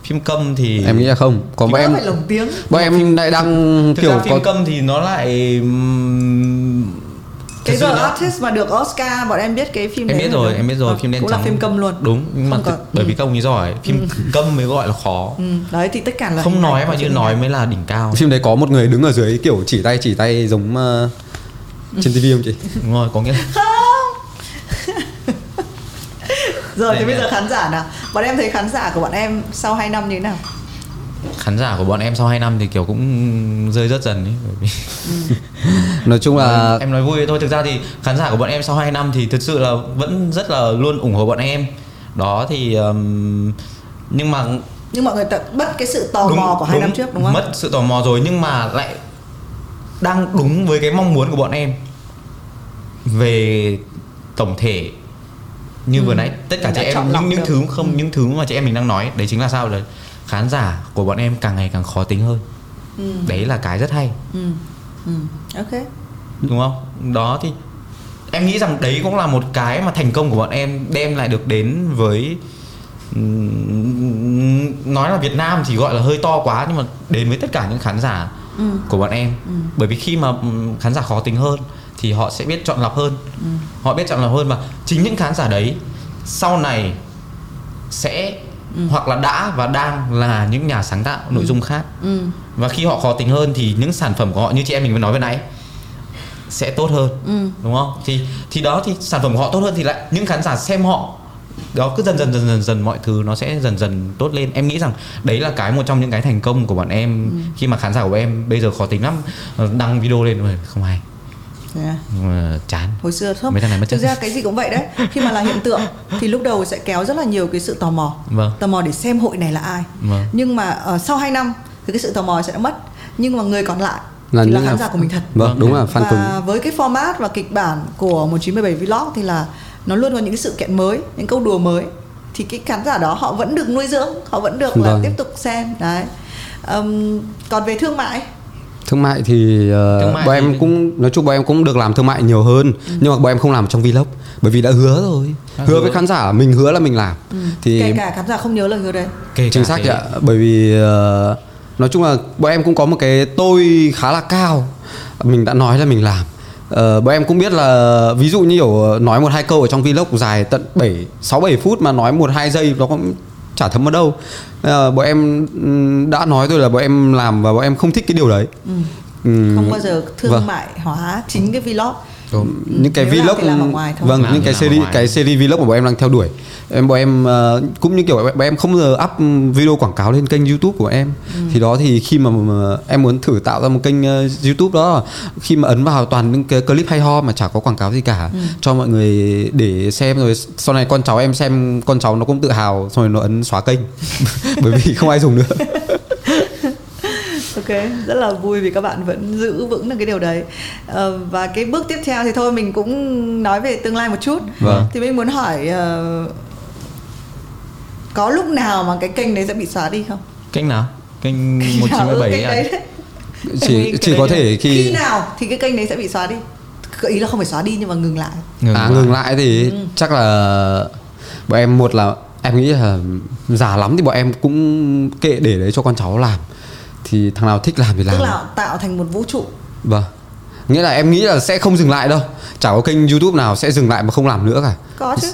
Phim câm thì em nghĩ là không, còn bọn em phải lồng tiếng. Bọn em lại đang kiểu phim câm thì nó lại cái The Artist mà được Oscar, bọn em biết cái phim đấy. Em biết rồi, phim đen trắng cũng là phim câm luôn. Đúng, nhưng mà bởi vì các ông ấy giỏi, phim câm mới gọi là khó. Đấy thì tất cả là không nói mà như nói mới là đỉnh cao. Phim đấy có một người đứng ở dưới kiểu chỉ tay giống trên TV không chị? Đúng rồi, có nghĩa rồi. Thì bây giờ khán giả nào? Bọn em thấy khán giả của bọn em sau 2 năm như thế nào? Khán giả của bọn em sau 2 năm thì kiểu cũng rơi rớt dần ấy. Nói chung là em nói vui thôi, thực ra thì khán giả của bọn em sau 2 năm thì thực sự là vẫn rất là luôn ủng hộ bọn em. Đó thì nhưng mọi người mất cái sự tò mò của 2 năm trước, đúng không? Mất sự tò mò rồi, nhưng mà lại đang đúng với cái mong muốn của bọn em về tổng thể. Như vừa nãy tất cả chị em những thứ mà chị em mình đang nói đấy chính là sao đấy, khán giả của bọn em càng ngày càng khó tính hơn. Đấy là cái rất hay. Ok, đúng không? Đó thì em nghĩ rằng đấy cũng là một cái mà thành công của bọn em đem lại được đến với, nói là Việt Nam thì gọi là hơi to quá, nhưng mà đến với tất cả những khán giả của bọn em. Bởi vì khi mà khán giả khó tính hơn thì họ sẽ biết chọn lọc hơn. Họ biết chọn lọc hơn, và chính những khán giả đấy sau này sẽ hoặc là đã và đang là những nhà sáng tạo nội dung khác. Và khi họ khó tính hơn thì những sản phẩm của họ, như chị em mình vừa nói vừa nãy, sẽ tốt hơn, đúng không? Thì đó, thì sản phẩm của họ tốt hơn thì lại những khán giả xem họ đó, cứ dần dần mọi thứ nó sẽ dần dần tốt lên. Em nghĩ rằng đấy là cái một trong những cái thành công của bọn em. Khi mà khán giả của em bây giờ khó tính lắm, đăng video lên rồi không hay. Chán. Hồi xưa không. Thực ra cái gì cũng vậy đấy. Khi mà là hiện tượng thì lúc đầu sẽ kéo rất là nhiều cái sự tò mò. Tò mò để xem hội này là ai. Nhưng mà sau 2 năm thì cái sự tò mò sẽ đã mất. Nhưng mà người còn lại thì là khán giả của mình thật. Đúng là fan. Và với cái format và kịch bản của 197 Vlog thì là nó luôn có những cái sự kiện mới, những câu đùa mới, thì cái khán giả đó họ vẫn được nuôi dưỡng, họ vẫn được là tiếp tục xem. Đấy. Còn về thương mại thì bọn em cũng, nói chung bọn em cũng được làm thương mại nhiều hơn, nhưng mà bọn em không làm trong vlog, bởi vì đã hứa rồi, hứa với khán giả, mình hứa là mình làm, thì kể cả khán giả không nhớ lời hứa đấy. Chính xác ạ. Bởi vì nói chung là bọn em cũng có một cái tôi khá là cao, mình đã nói là mình làm. Bọn em cũng biết là ví dụ như kiểu nói 1-2 câu ở trong vlog dài tận 6-7 phút mà nói 1-2 giây nó cũng chả thấm ở đâu. Bọn em đã nói rồi là bọn em làm, và bọn em không thích cái điều đấy. Không bao giờ thương mại hóa chính cái vlog. Những cái vlog, những cái series vlog mà bọn em đang theo đuổi. Bọn em cũng như kiểu bọn em không giờ up video quảng cáo lên kênh YouTube của em. Thì đó, thì khi mà em muốn thử tạo ra một kênh YouTube đó, khi mà ấn vào toàn những cái clip hay ho mà chả có quảng cáo gì cả, cho mọi người để xem, rồi sau này con cháu em xem, con cháu nó cũng tự hào, xong rồi nó ấn xóa kênh bởi vì không ai dùng nữa. Ok, rất là vui vì các bạn vẫn giữ vững được cái điều đấy. Và cái bước tiếp theo thì thôi mình cũng nói về tương lai một chút. Thì mình muốn hỏi có lúc nào mà cái kênh đấy sẽ bị xóa đi không? Kênh nào? Kênh 197 à? Chỉ có thể khi nào thì cái kênh đấy sẽ bị xóa đi. Ý là không phải xóa đi nhưng mà ngừng lại. Ngừng lại thì chắc là bọn em, một là em nghĩ là già lắm thì bọn em cũng kệ, để đấy cho con cháu làm, thì thằng nào thích làm thì làm. Tức là tạo thành một vũ trụ. Nghĩa là em nghĩ là sẽ không dừng lại đâu. Chả có kênh YouTube nào sẽ dừng lại mà không làm nữa cả. Có chứ.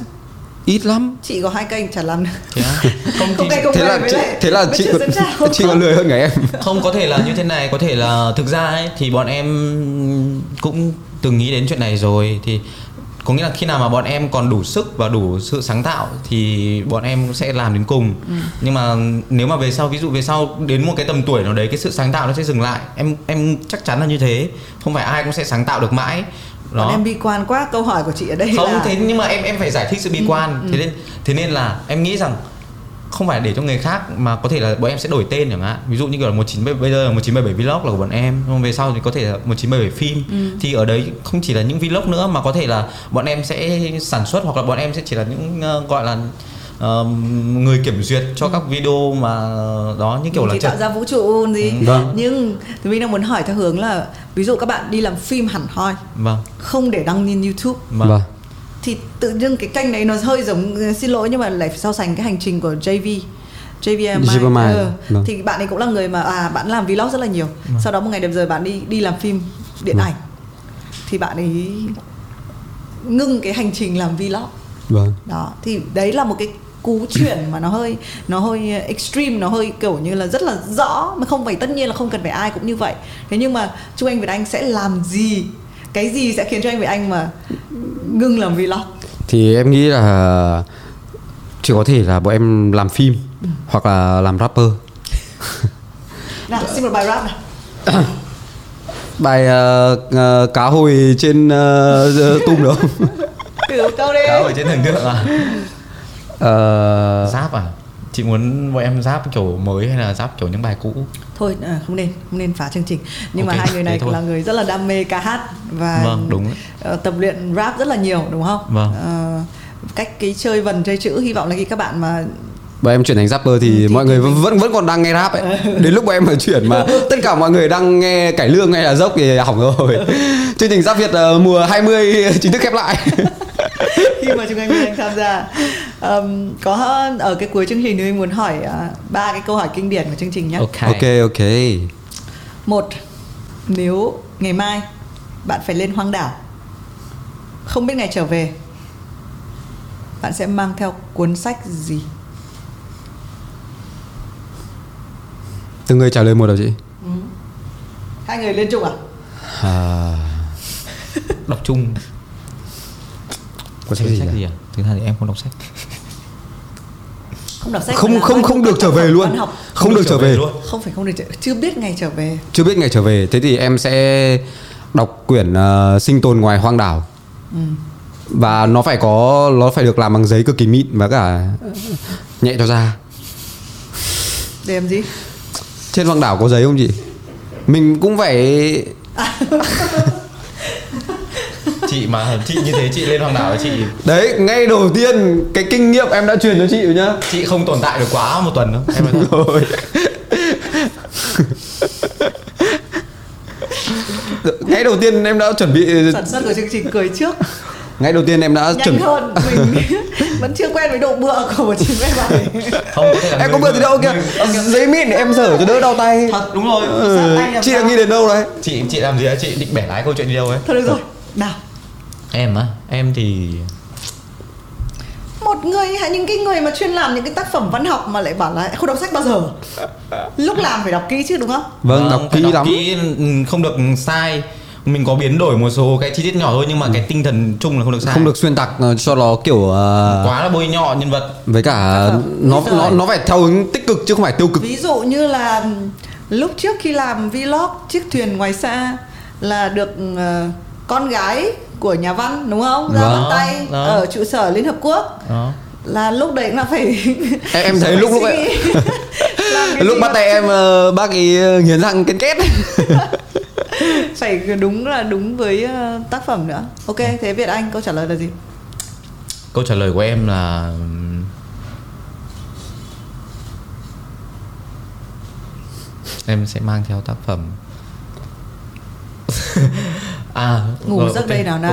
Ít lắm. Chị có 2 kênh chả làm nữa. Thế là chị còn lười hơn cả em. Không, có thể là như thế này. Có thể là thực ra ấy, thì bọn em cũng từng nghĩ đến chuyện này rồi. Thì có nghĩa là khi nào mà bọn em còn đủ sức và đủ sự sáng tạo thì bọn em sẽ làm đến cùng. Nhưng mà nếu mà về sau, ví dụ về sau đến một cái tầm tuổi nào đấy, cái sự sáng tạo nó sẽ dừng lại. Em chắc chắn là như thế. Không phải ai cũng sẽ sáng tạo được mãi. Còn em bi quan quá, câu hỏi của chị ở đây không là... Thế nhưng mà em phải giải thích sự bi quan. Thế nên là em nghĩ rằng không phải để cho người khác, mà có thể là bọn em sẽ đổi tên chẳng hạn. Ví dụ như kiểu là 197, bây giờ là 197 Vlog là của bọn em, nhưng về sau thì có thể là 197 phim. Thì ở đấy không chỉ là những vlog nữa, mà có thể là bọn em sẽ sản xuất, hoặc là bọn em sẽ chỉ là những gọi là người kiểm duyệt cho các video mà đó, như kiểu là tạo ra vũ trụ gì. Nhưng thì mình đang muốn hỏi theo hướng là ví dụ các bạn đi làm phim hẳn hoi, không để đăng lên YouTube, thì tự nhiên cái kênh đấy nó hơi giống, xin lỗi nhưng mà lại phải so sánh cái hành trình của JV. Thì bạn ấy cũng là người mà bạn làm vlog rất là nhiều, sau đó một ngày đẹp trời bạn đi làm phim điện ảnh, thì bạn ấy ngưng cái hành trình làm vlog. Đó, thì đấy là một cái cú chuyển mà nó hơi extreme, nó hơi kiểu như là rất là rõ, mà không phải, tất nhiên là không cần phải ai cũng như vậy. Thế nhưng mà Trung Anh Việt Anh sẽ làm gì, cái gì sẽ khiến cho anh Việt Anh mà ngưng làm vlog? Thì em nghĩ là chỉ có thể là bọn em làm phim hoặc là làm rapper. Nào, xin một bài rap này. Bài cá hồi trên tum được không? Thử câu đi. Cá hồi trên thần tượng à? Giáp à? Chị muốn bọn em giáp kiểu mới hay là giáp kiểu những bài cũ? Thôi không nên phá chương trình. Nhưng okay, mà hai người này là người rất là đam mê ca hát và đúng, tập luyện rap rất là nhiều, đúng không? Cách cái chơi vần chơi chữ, hy vọng là khi các bạn mà bọn em chuyển thành rapper thì mọi người vẫn còn đang nghe rap ấy. Đến lúc bọn em mà chuyển mà tất cả mọi người đang nghe cải lương hay là dốc thì hỏng rồi. Chương trình Rap Việt mùa 20 chính thức khép lại. Khi mà Trung Anh Việt Anh tham gia, có ở cái cuối chương trình thì mình muốn hỏi ba cái câu hỏi kinh điển của chương trình nhé. Ok. Một, nếu ngày mai bạn phải lên hoang đảo, không biết ngày trở về, bạn sẽ mang theo cuốn sách gì? Từng người trả lời một hả chị? Hai người lên chung à? Đọc chung. Có sách gì à? Thực ra thì em không đọc sách. Không đọc sách. Không được trở về luôn. Không được trở về luôn. Không phải không được trở về. Chưa biết ngày trở về. Thế thì em sẽ đọc quyển Sinh tồn ngoài hoang đảo. Và nó phải được làm bằng giấy cực kỳ mịn và cả nhẹ cho da. Để làm gì? Trên hoang đảo có giấy không chị? Mình cũng phải. Chị mà chị như thế, chị lên hoang đảo chị. Đấy, ngay đầu tiên cái kinh nghiệm em đã truyền cho chị rồi nhá. Chị không tồn tại được quá một tuần đâu. Em nói thôi. Ngay đầu tiên em đã chuẩn bị. Sản xuất của chương trình cười trước. Ngay đầu tiên em đã hơn mình vẫn chưa quen với độ bựa của một chiếc vé bài. Em có bựa thì đâu kìa, giấy mịn em sở cho đỡ đau tay. Thật, đúng rồi. Chị đang nghĩ đến đâu đấy? Chị làm gì á? Chị định bẻ lái câu chuyện đi đâu ấy? Thôi được rồi, nào. Em á? Em thì một người, những cái người mà chuyên làm những cái tác phẩm văn học mà lại bảo là không đọc sách bao giờ. Lúc làm phải đọc kỹ chứ, đúng không? Vâng, đọc kỹ không được sai. Mình có biến đổi một số cái chi tiết nhỏ thôi, nhưng mà cái tinh thần chung là không được sai. Không được xuyên tạc cho nó kiểu quá là bôi nhọ nhân vật. Với cả nó phải theo hướng tích cực chứ không phải tiêu cực. Ví dụ như là lúc trước khi làm vlog Chiếc Thuyền Ngoài Xa là được con gái của nhà văn, đúng không? Ra vân tay ở trụ sở Liên Hợp Quốc. Đó. Là lúc đấy là phải em thấy lúc ấy lúc bắt tay em bác ấy nghiến răng ken két. Phải đúng với tác phẩm nữa. Ok, thế Việt Anh câu trả lời là gì? Câu trả lời của em là em sẽ mang theo tác phẩm ngủ rồi, giấc okay. Đây nào nào.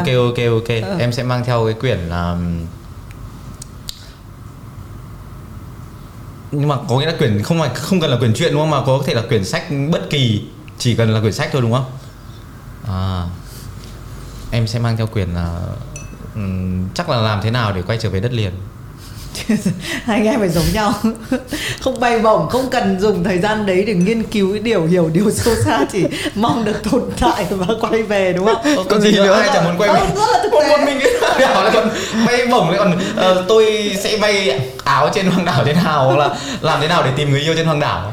Ok. Em sẽ mang theo cái quyển là, nhưng mà có nghĩa là quyển không cần là quyển truyện, đúng không, mà có thể là quyển sách bất kỳ, chỉ cần là quyển sách thôi, đúng không? Em sẽ mang theo quyển là chắc là Làm Thế Nào Để Quay Trở Về Đất Liền. Hai anh em phải giống nhau. Không bay bổng, không cần dùng thời gian đấy để nghiên cứu hiểu điều sâu xa, chỉ mong được tồn tại và quay về, đúng không? Còn gì nữa, ai chẳng muốn quay về. Một mình đảo là còn bay bổng, lại còn tôi sẽ bay áo trên hoang đảo thế nào, hoặc là làm thế nào để tìm người yêu trên hoang đảo.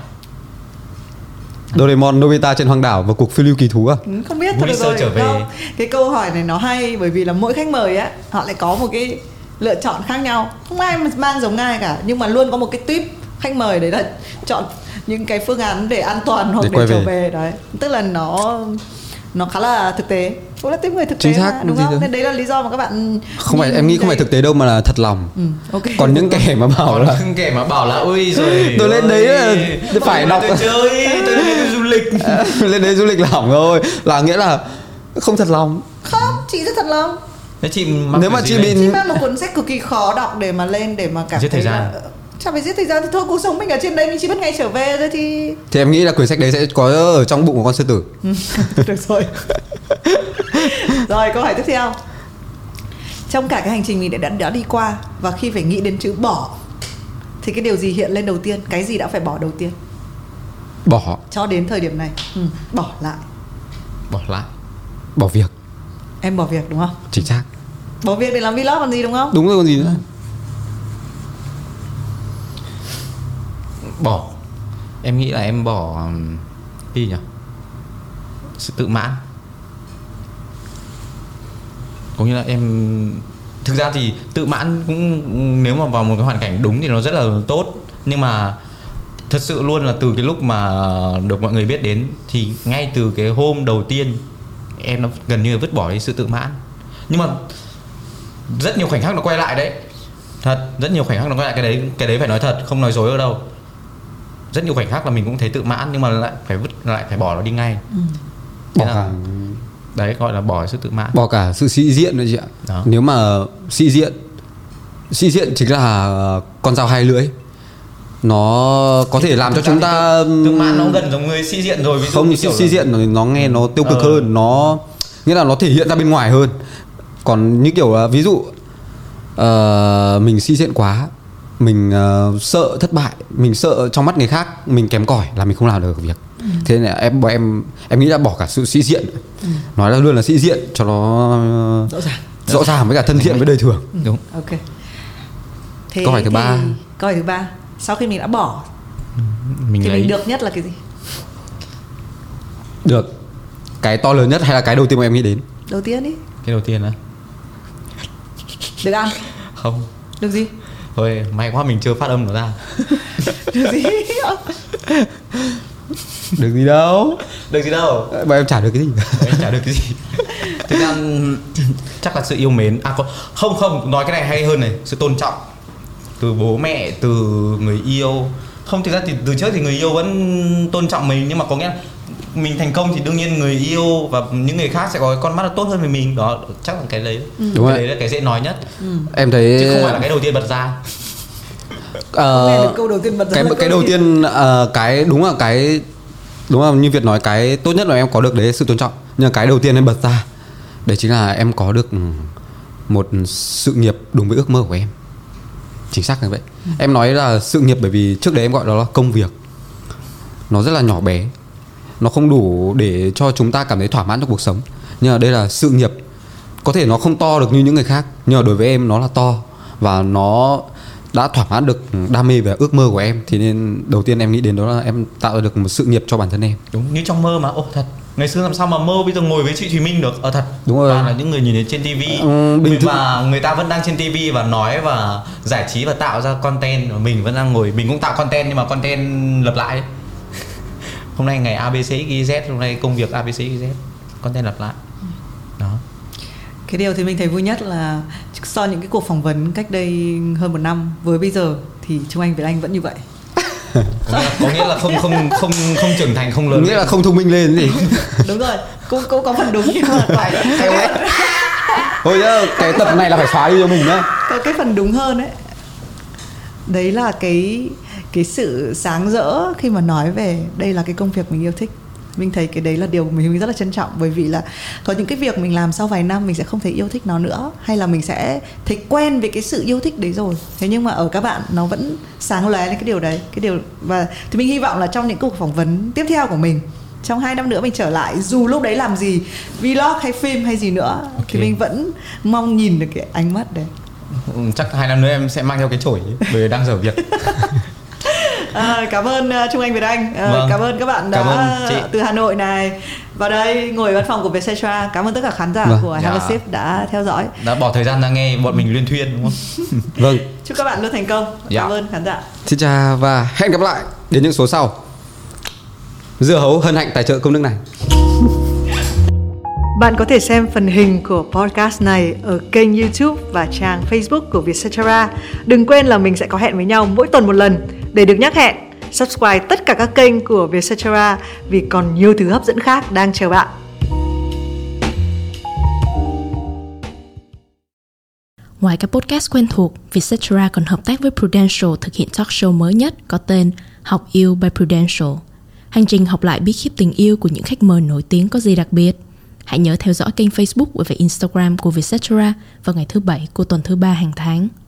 Doraemon, Nobita trên hoang đảo và cuộc phiêu lưu kỳ thú à? Không biết thôi rồi. Cái câu hỏi này nó hay bởi vì là mỗi khách mời á, họ lại có một cái lựa chọn khác nhau. Không ai mang giống ai cả, nhưng mà luôn có một cái tip khách mời đấy là chọn những cái phương án để an toàn hoặc để trở về đấy. Tức là nó khá là thực tế. Cũng là tip người thực tế mà, đúng không? Nên đấy là lý do mà các bạn không phải, em nghĩ không phải thực tế đâu mà là thật lòng. Okay. Còn những kẻ mà bảo là ôi rồi tôi lên đấy là phải đọc tôi chơi, tôi lên đấy du lịch. Lên đấy du lịch lỏng rồi, là nghĩa là không thật lòng. Không, chị rất thật lòng. Thế chị nếu mà chị mang một cuốn sách cực kỳ khó đọc để mà lên để mà cảm thấy là chẳng phải giết thời gian thì thôi, cuộc sống mình ở trên đây mình chỉ bất ngày trở về thôi thì... Thì em nghĩ là quyển sách đấy sẽ có ở trong bụng của con sư tử. Được rồi. Rồi câu hỏi tiếp theo. Trong cả cái hành trình mình đã đi qua và khi phải nghĩ đến chữ bỏ thì cái điều gì hiện lên đầu tiên? Cái gì đã phải bỏ đầu tiên? Bỏ. Cho đến thời điểm này. Bỏ lại. Bỏ lại. Bỏ việc. Em bỏ việc đúng không? Chính xác. Bỏ việc để làm vlog còn gì đúng không? Đúng rồi còn gì nữa. Bỏ, em nghĩ là em bỏ cái gì nhỉ? Sự tự mãn. Cũng như là em, thực ra thì tự mãn cũng nếu mà vào một cái hoàn cảnh đúng thì nó rất là tốt, nhưng mà thật sự luôn là từ cái lúc mà được mọi người biết đến thì ngay từ cái hôm đầu tiên em nó gần như là vứt bỏ cái sự tự mãn. Nhưng mà rất nhiều khoảnh khắc nó quay lại đấy. Thật, rất nhiều khoảnh khắc nó quay lại, cái đấy phải nói thật, không nói dối ở đâu. Rất nhiều khoảnh khắc là mình cũng thấy tự mãn nhưng mà lại phải bỏ nó đi ngay. Bỏ cả... Đấy gọi là bỏ sự tự mãn. Bỏ cả sự sĩ diện nữa chị ạ. Đó. Nếu mà sĩ diện chính là con dao hai lưỡi. Nó có thể làm cho chúng ta tự mãn nó gần giống người sĩ diện rồi. Không, sĩ diện nó nghe nó tiêu cực hơn, nó nghĩa là nó thể hiện ra bên ngoài hơn. Còn như kiểu là ví dụ mình sĩ diện quá, mình sợ thất bại, mình sợ trong mắt người khác mình kém cỏi là mình không làm được việc. Thế nên là em nghĩ đã bỏ cả sự sĩ diện. Nói là luôn là sĩ diện cho nó rõ ràng với cả thân thiện với đời thường. Đúng. Ok. Thế câu hỏi thứ ba. Sau khi mình đã bỏ thì mình được nhất là cái gì? Được. Cái to lớn nhất hay là cái đầu tiên mà em nghĩ đến? Đầu tiên đi. Cái đầu tiên á? Được ăn? Không. Được gì? Thôi may quá mình chưa phát âm nó ra. Được gì đâu. Mà em chả được cái gì. Thực ra chắc là sự yêu mến. Không, nói cái này hay hơn này. Sự tôn trọng từ bố mẹ, từ người yêu. Không, thực ra thì từ trước thì người yêu vẫn tôn trọng mình, nhưng mà có nghĩa là mình thành công thì đương nhiên người yêu và những người khác sẽ có con mắt tốt hơn về mình. Đó, chắc là cái đấy. Đúng cái đấy là cái dễ nói nhất. Em thấy chứ không phải là cái đầu tiên bật ra. Cái đầu tiên đúng là như Việt nói, cái tốt nhất là em có được đấy sự tôn trọng. Nhưng cái đầu tiên em bật ra đấy chính là em có được một sự nghiệp đúng với ước mơ của em. Chính xác như vậy. Em nói là sự nghiệp bởi vì trước đấy em gọi đó là công việc. Nó rất là nhỏ bé, nó không đủ để cho chúng ta cảm thấy thỏa mãn trong cuộc sống. Nhưng mà đây là sự nghiệp. Có thể nó không to được như những người khác, nhưng mà đối với em nó là to. Và nó đã thỏa mãn được đam mê và ước mơ của em. Thì nên đầu tiên em nghĩ đến đó là em tạo được một sự nghiệp cho bản thân em. Đúng, như trong mơ mà. Ồ thật, ngày xưa làm sao mà mơ bây giờ ngồi với chị Thùy Minh được. Thật. Đúng rồi. Toàn là những người nhìn đến trên TV. Mà người ta vẫn đang trên TV và nói và giải trí và tạo ra content. Mình vẫn đang ngồi, mình cũng tạo content nhưng mà content lặp lại. Hôm nay ngày ABCXYZ, hôm nay công việc ABCXYZ, content lặp lại. Đó. Cái điều thì mình thấy vui nhất là so những cái cuộc phỏng vấn cách đây hơn một năm với bây giờ thì Trung Anh, Việt Anh vẫn như vậy. có nghĩa là không trưởng thành, không lớn. Nghĩa là không thông minh lên gì. Đúng rồi, cũng có phần đúng nhưng mà phải. Thôi nhá, cái tập này là phải xóa đi cho mình nhá. Cái phần đúng hơn đấy. Đấy là cái sự sáng rỡ khi mà nói về đây là cái công việc mình yêu thích. Mình thấy cái đấy là điều mình rất là trân trọng, bởi vì là có những cái việc mình làm sau vài năm mình sẽ không thấy yêu thích nó nữa, hay là mình sẽ thấy quen với cái sự yêu thích đấy rồi. Thế nhưng mà ở các bạn nó vẫn sáng lóe lên cái điều đấy, cái điều. Và thì mình hy vọng là trong những cuộc phỏng vấn tiếp theo của mình, trong 2 năm nữa mình trở lại, dù lúc đấy làm gì, vlog hay phim hay gì nữa, thì mình vẫn mong nhìn được cái ánh mắt đấy. Chắc 2 năm nữa em sẽ mang theo cái chổi, bởi vì đang dở việc. Cảm ơn Trung Anh, Việt Anh. Vâng. Cảm ơn các bạn đã từ Hà Nội này vào đây ngồi ở văn phòng của Vietcetera. Cảm ơn tất cả khán giả của Have a Sip đã theo dõi, đã bỏ thời gian ra nghe bọn mình luyên thuyên, đúng không? Vâng. Chúc các bạn luôn thành công. Cảm ơn khán giả. Xin chào và hẹn gặp lại đến những số sau. Dưa hấu hân hạnh tài trợ công đức này. Bạn có thể xem phần hình của podcast này ở kênh YouTube và trang Facebook của Vietcetera. Đừng quên là mình sẽ có hẹn với nhau mỗi tuần một lần. Để được nhắc hẹn, subscribe tất cả các kênh của Vietcetera vì còn nhiều thứ hấp dẫn khác đang chờ bạn. Ngoài các podcast quen thuộc, Vietcetera còn hợp tác với Prudential thực hiện talk show mới nhất có tên Học Yêu by Prudential. Hành trình học lại bí kíp tình yêu của những khách mời nổi tiếng có gì đặc biệt? Hãy nhớ theo dõi kênh Facebook và Instagram của Vietcetera vào ngày thứ Bảy của tuần thứ Ba hàng tháng.